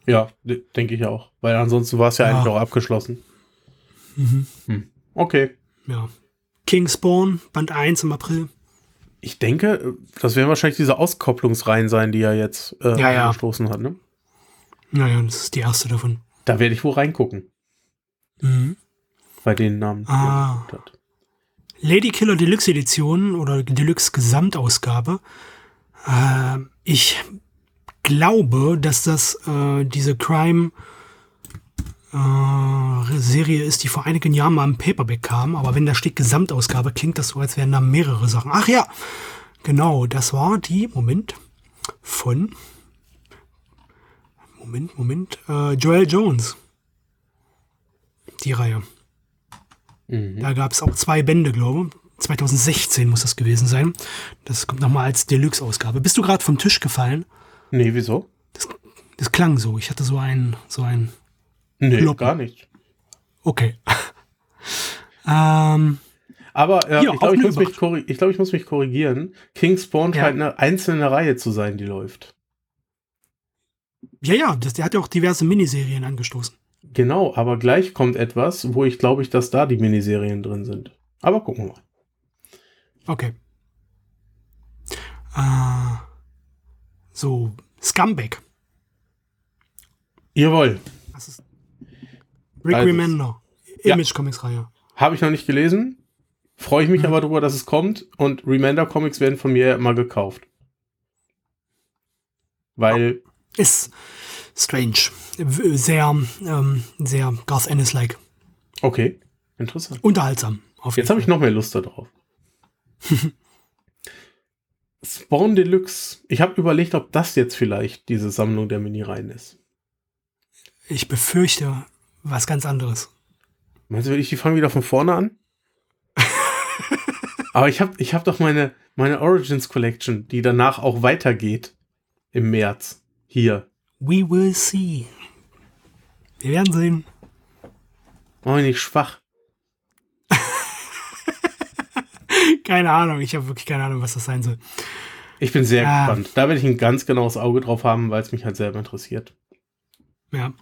Ja, denke ich auch. Weil ansonsten war es ja eigentlich auch abgeschlossen. Mhm. Okay. Ja. Kingspawn, Band 1 im April. Ich denke, das werden wahrscheinlich diese Auskopplungsreihen sein, die er jetzt angestoßen hat, ne? Naja, das ist die erste davon. Da werde ich wohl reingucken. Mhm. Bei den Namen. Ah. Ladykiller Deluxe Edition oder Deluxe Gesamtausgabe. Ich glaube, dass das diese Crime-Serie ist, die vor einigen Jahren mal im Paperback kam. Aber wenn da steht Gesamtausgabe, klingt das so, als wären da mehrere Sachen. Ach ja, genau, das war die, Joel Jones. Die Reihe. Mhm. Da gab es auch 2 Bände, glaube ich. 2016 muss das gewesen sein. Das kommt nochmal als Deluxe-Ausgabe. Bist du gerade vom Tisch gefallen? Nee, wieso? Das klang so. Ich hatte so einen. Nee, Loppen. Gar nicht. Okay. Aber ja, ich muss mich korrigieren. Kingspawn scheint eine einzelne Reihe zu sein, die läuft. Ja, der hat ja auch diverse Miniserien angestoßen. Genau, aber gleich kommt etwas, wo ich glaube, dass da die Miniserien drin sind. Aber gucken wir mal. Okay. So, Scumbag. Jawohl. Das ist Rick Remender. Image-Comics-Reihe. Habe ich noch nicht gelesen. Freue ich mich aber drüber, dass es kommt. Und Remender-Comics werden von mir immer gekauft. Weil... Ist strange. Sehr Garth Ennis-like. Okay, interessant. Unterhaltsam. Jetzt habe ich noch mehr Lust darauf. Spawn Deluxe. Ich habe überlegt, ob das jetzt vielleicht diese Sammlung der Mini-Reihen ist. Ich befürchte was ganz anderes. Meinst du, die fangen wieder von vorne an? Aber ich hab doch meine Origins Collection, die danach auch weitergeht im März. Hier. We will see. Wir werden sehen. Oh, nicht schwach. Keine Ahnung. Ich habe wirklich keine Ahnung, was das sein soll. Ich bin sehr gespannt. Da werde ich ein ganz genaues Auge drauf haben, weil es mich halt selber interessiert. Ja.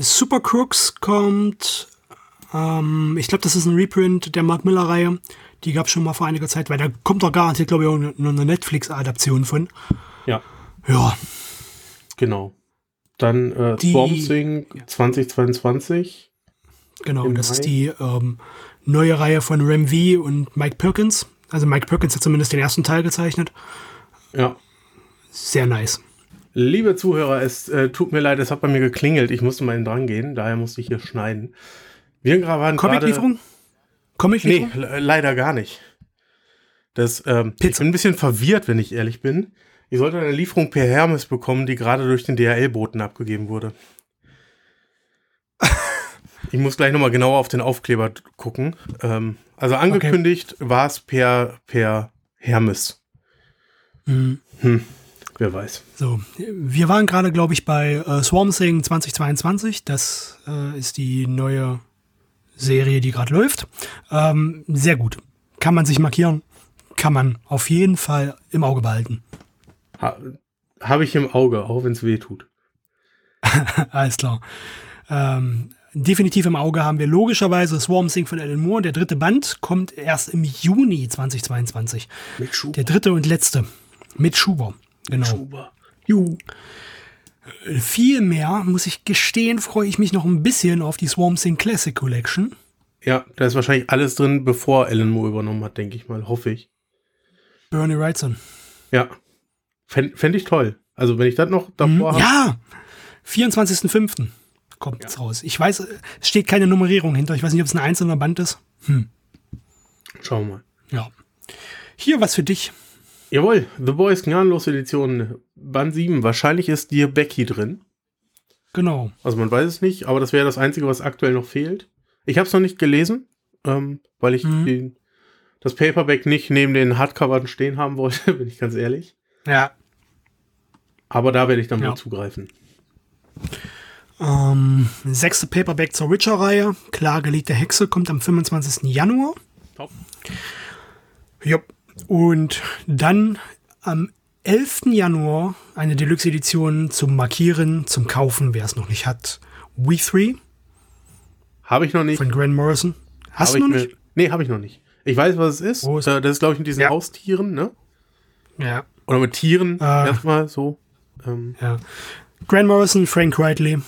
Super Crooks kommt. Ich glaube, das ist ein Reprint der Mark Miller-Reihe. Die gab es schon mal vor einiger Zeit, weil da kommt doch garantiert, glaube ich, auch eine Netflix-Adaption von. Ja. Ja. Genau. Dann Swamp Thing 2022. Genau, das ist die neue Reihe von Ram V und Mike Perkins. Also Mike Perkins hat zumindest den ersten Teil gezeichnet. Ja. Sehr nice. Liebe Zuhörer, es tut mir leid, es hat bei mir geklingelt. Ich musste mal eben dran gehen, daher musste ich hier schneiden. Wir waren Comic-Lieferung? Comic-Lieferung? Nee, leider gar nicht. Ich bin ein bisschen verwirrt, wenn ich ehrlich bin. Ich sollte eine Lieferung per Hermes bekommen, die gerade durch den DHL-Boten abgegeben wurde. Ich muss gleich nochmal genauer auf den Aufkleber gucken. Also angekündigt war es per Hermes. Mhm. Wer weiß. So, wir waren gerade, glaube ich, bei Swamp Thing 2022. Das ist die neue Serie, die gerade läuft. Sehr gut. Kann man sich markieren. Kann man auf jeden Fall im Auge behalten. Habe ich im Auge, auch wenn es weh tut. Alles klar. Definitiv im Auge haben wir logischerweise Swamp Thing von Alan Moore. Der dritte Band kommt erst im Juni 2022. Mit Schuber. Der dritte und letzte. Mit Schuber. Genau. Viel mehr, muss ich gestehen, freue ich mich noch ein bisschen auf die Swamp Thing Classic Collection. Ja, da ist wahrscheinlich alles drin, bevor Alan Moore übernommen hat, denke ich mal, hoffe ich. Bernie Wrightson. Ja, fänd ich toll. Also wenn ich das noch davor habe. Ja, 24.05. kommt es raus. Ich weiß, es steht keine Nummerierung hinter. Ich weiß nicht, ob es ein einzelner Band ist. Schauen wir mal. Ja. Hier was für dich. Jawohl, The Boys Gnadenlose Edition, Band 7. Wahrscheinlich ist dir Becky drin. Genau. Also man weiß es nicht, aber das wäre das Einzige, was aktuell noch fehlt. Ich habe es noch nicht gelesen, weil ich das Paperback nicht neben den Hardcovern stehen haben wollte, bin ich ganz ehrlich. Ja. Aber da werde ich dann mal zugreifen. Sechste Paperback zur Witcher-Reihe. Klagelied der Hexe kommt am 25. Januar. Top. Jupp. Und dann am 11. Januar eine Deluxe-Edition zum Markieren, zum Kaufen, wer es noch nicht hat. We 3. Habe ich noch nicht. Von Grant Morrison. Hast du noch nicht? Nee, habe ich noch nicht. Ich weiß, was es ist. Oh, das ist, glaube ich, mit diesen Haustieren, ne? Ja. Oder mit Tieren, erstmal so. Ja. Grant Morrison, Frank Ridley.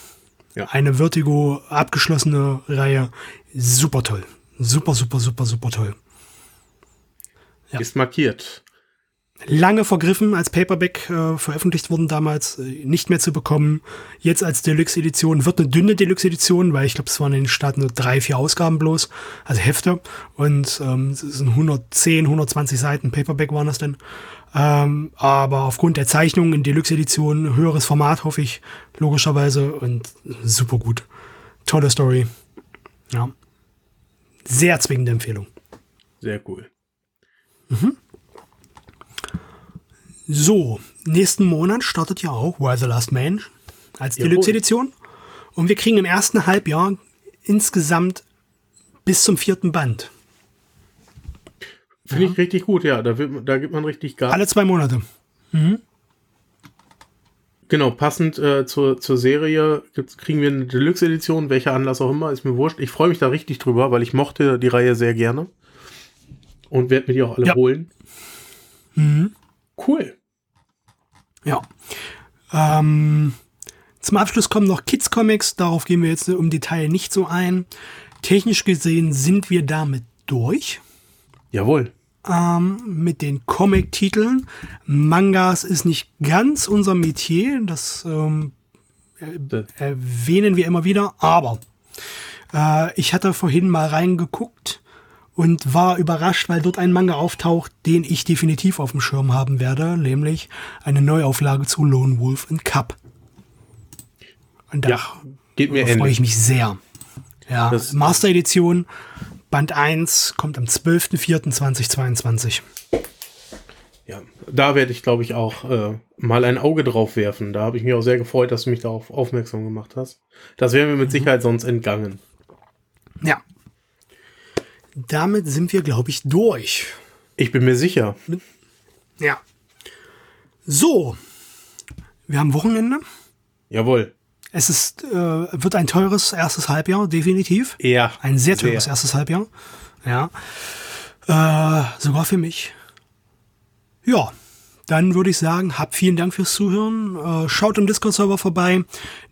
Ja. Eine Vertigo abgeschlossene Reihe. Super toll. Super, super, super, super toll. Ja. Ist markiert. Lange vergriffen, als Paperback veröffentlicht wurden damals, nicht mehr zu bekommen. Jetzt als Deluxe-Edition, wird eine dünne Deluxe-Edition, weil ich glaube, es waren in den Staaten nur 3-4 Ausgaben bloß, also Hefte. Und es sind 110, 120 Seiten Paperback waren das denn. Aber aufgrund der Zeichnung in Deluxe-Edition, höheres Format hoffe ich, logischerweise. Und super gut. Tolle Story. Ja. Sehr zwingende Empfehlung. Sehr cool. Mhm. So, nächsten Monat startet ja auch Why the Last Man als Deluxe-Edition. Und wir kriegen im ersten Halbjahr insgesamt bis zum 4. Band. Finde ich richtig gut, ja. Da gibt man richtig Gas. Alle 2 Monate. Mhm. Genau, passend zur Serie kriegen wir eine Deluxe-Edition, welcher Anlass auch immer, ist mir wurscht. Ich freue mich da richtig drüber, weil ich mochte die Reihe sehr gerne. Und werde mir die auch alle holen. Mhm. Cool. Ja. Zum Abschluss kommen noch Kids Comics. Darauf gehen wir jetzt im Detail nicht so ein. Technisch gesehen sind wir damit durch. Jawohl. Mit den Comic-Titeln. Mangas ist nicht ganz unser Metier. Das erwähnen wir immer wieder. Aber ich hatte vorhin mal reingeguckt und war überrascht, weil dort ein Manga auftaucht, den ich definitiv auf dem Schirm haben werde. Nämlich eine Neuauflage zu Lone Wolf and Cub. Und da freue ich mich sehr. Ja, das Master Edition, Band 1, kommt am 12.04.2022. Ja, da werde ich, glaube ich, auch mal ein Auge drauf werfen. Da habe ich mich auch sehr gefreut, dass du mich darauf aufmerksam gemacht hast. Das wäre mir mit Sicherheit sonst entgangen. Ja. Damit sind wir, glaube ich, durch. Ich bin mir sicher. Ja. So. Wir haben Wochenende. Jawohl. Es wird ein teures erstes Halbjahr, definitiv. Ja. Ein sehr teures erstes Halbjahr. Ja. Sogar für mich. Ja. Dann würde ich sagen, vielen Dank fürs Zuhören. Schaut im Discord-Server vorbei.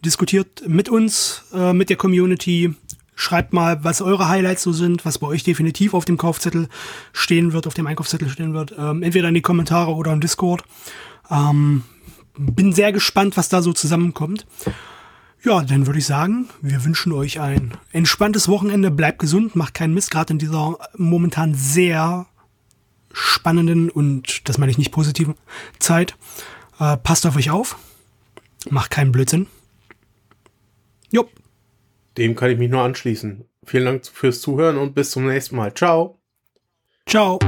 Diskutiert mit uns, mit der Community. Schreibt mal, was eure Highlights so sind, was bei euch definitiv auf dem Kaufzettel stehen wird, auf dem Einkaufszettel stehen wird. Entweder in die Kommentare oder im Discord. Bin sehr gespannt, was da so zusammenkommt. Ja, dann würde ich sagen, wir wünschen euch ein entspanntes Wochenende. Bleibt gesund, macht keinen Mist, gerade in dieser momentan sehr spannenden und, das meine ich nicht positiven, Zeit. Passt auf euch auf, macht keinen Blödsinn. Jo. Dem kann ich mich nur anschließen. Vielen Dank fürs Zuhören und bis zum nächsten Mal. Ciao. Ciao.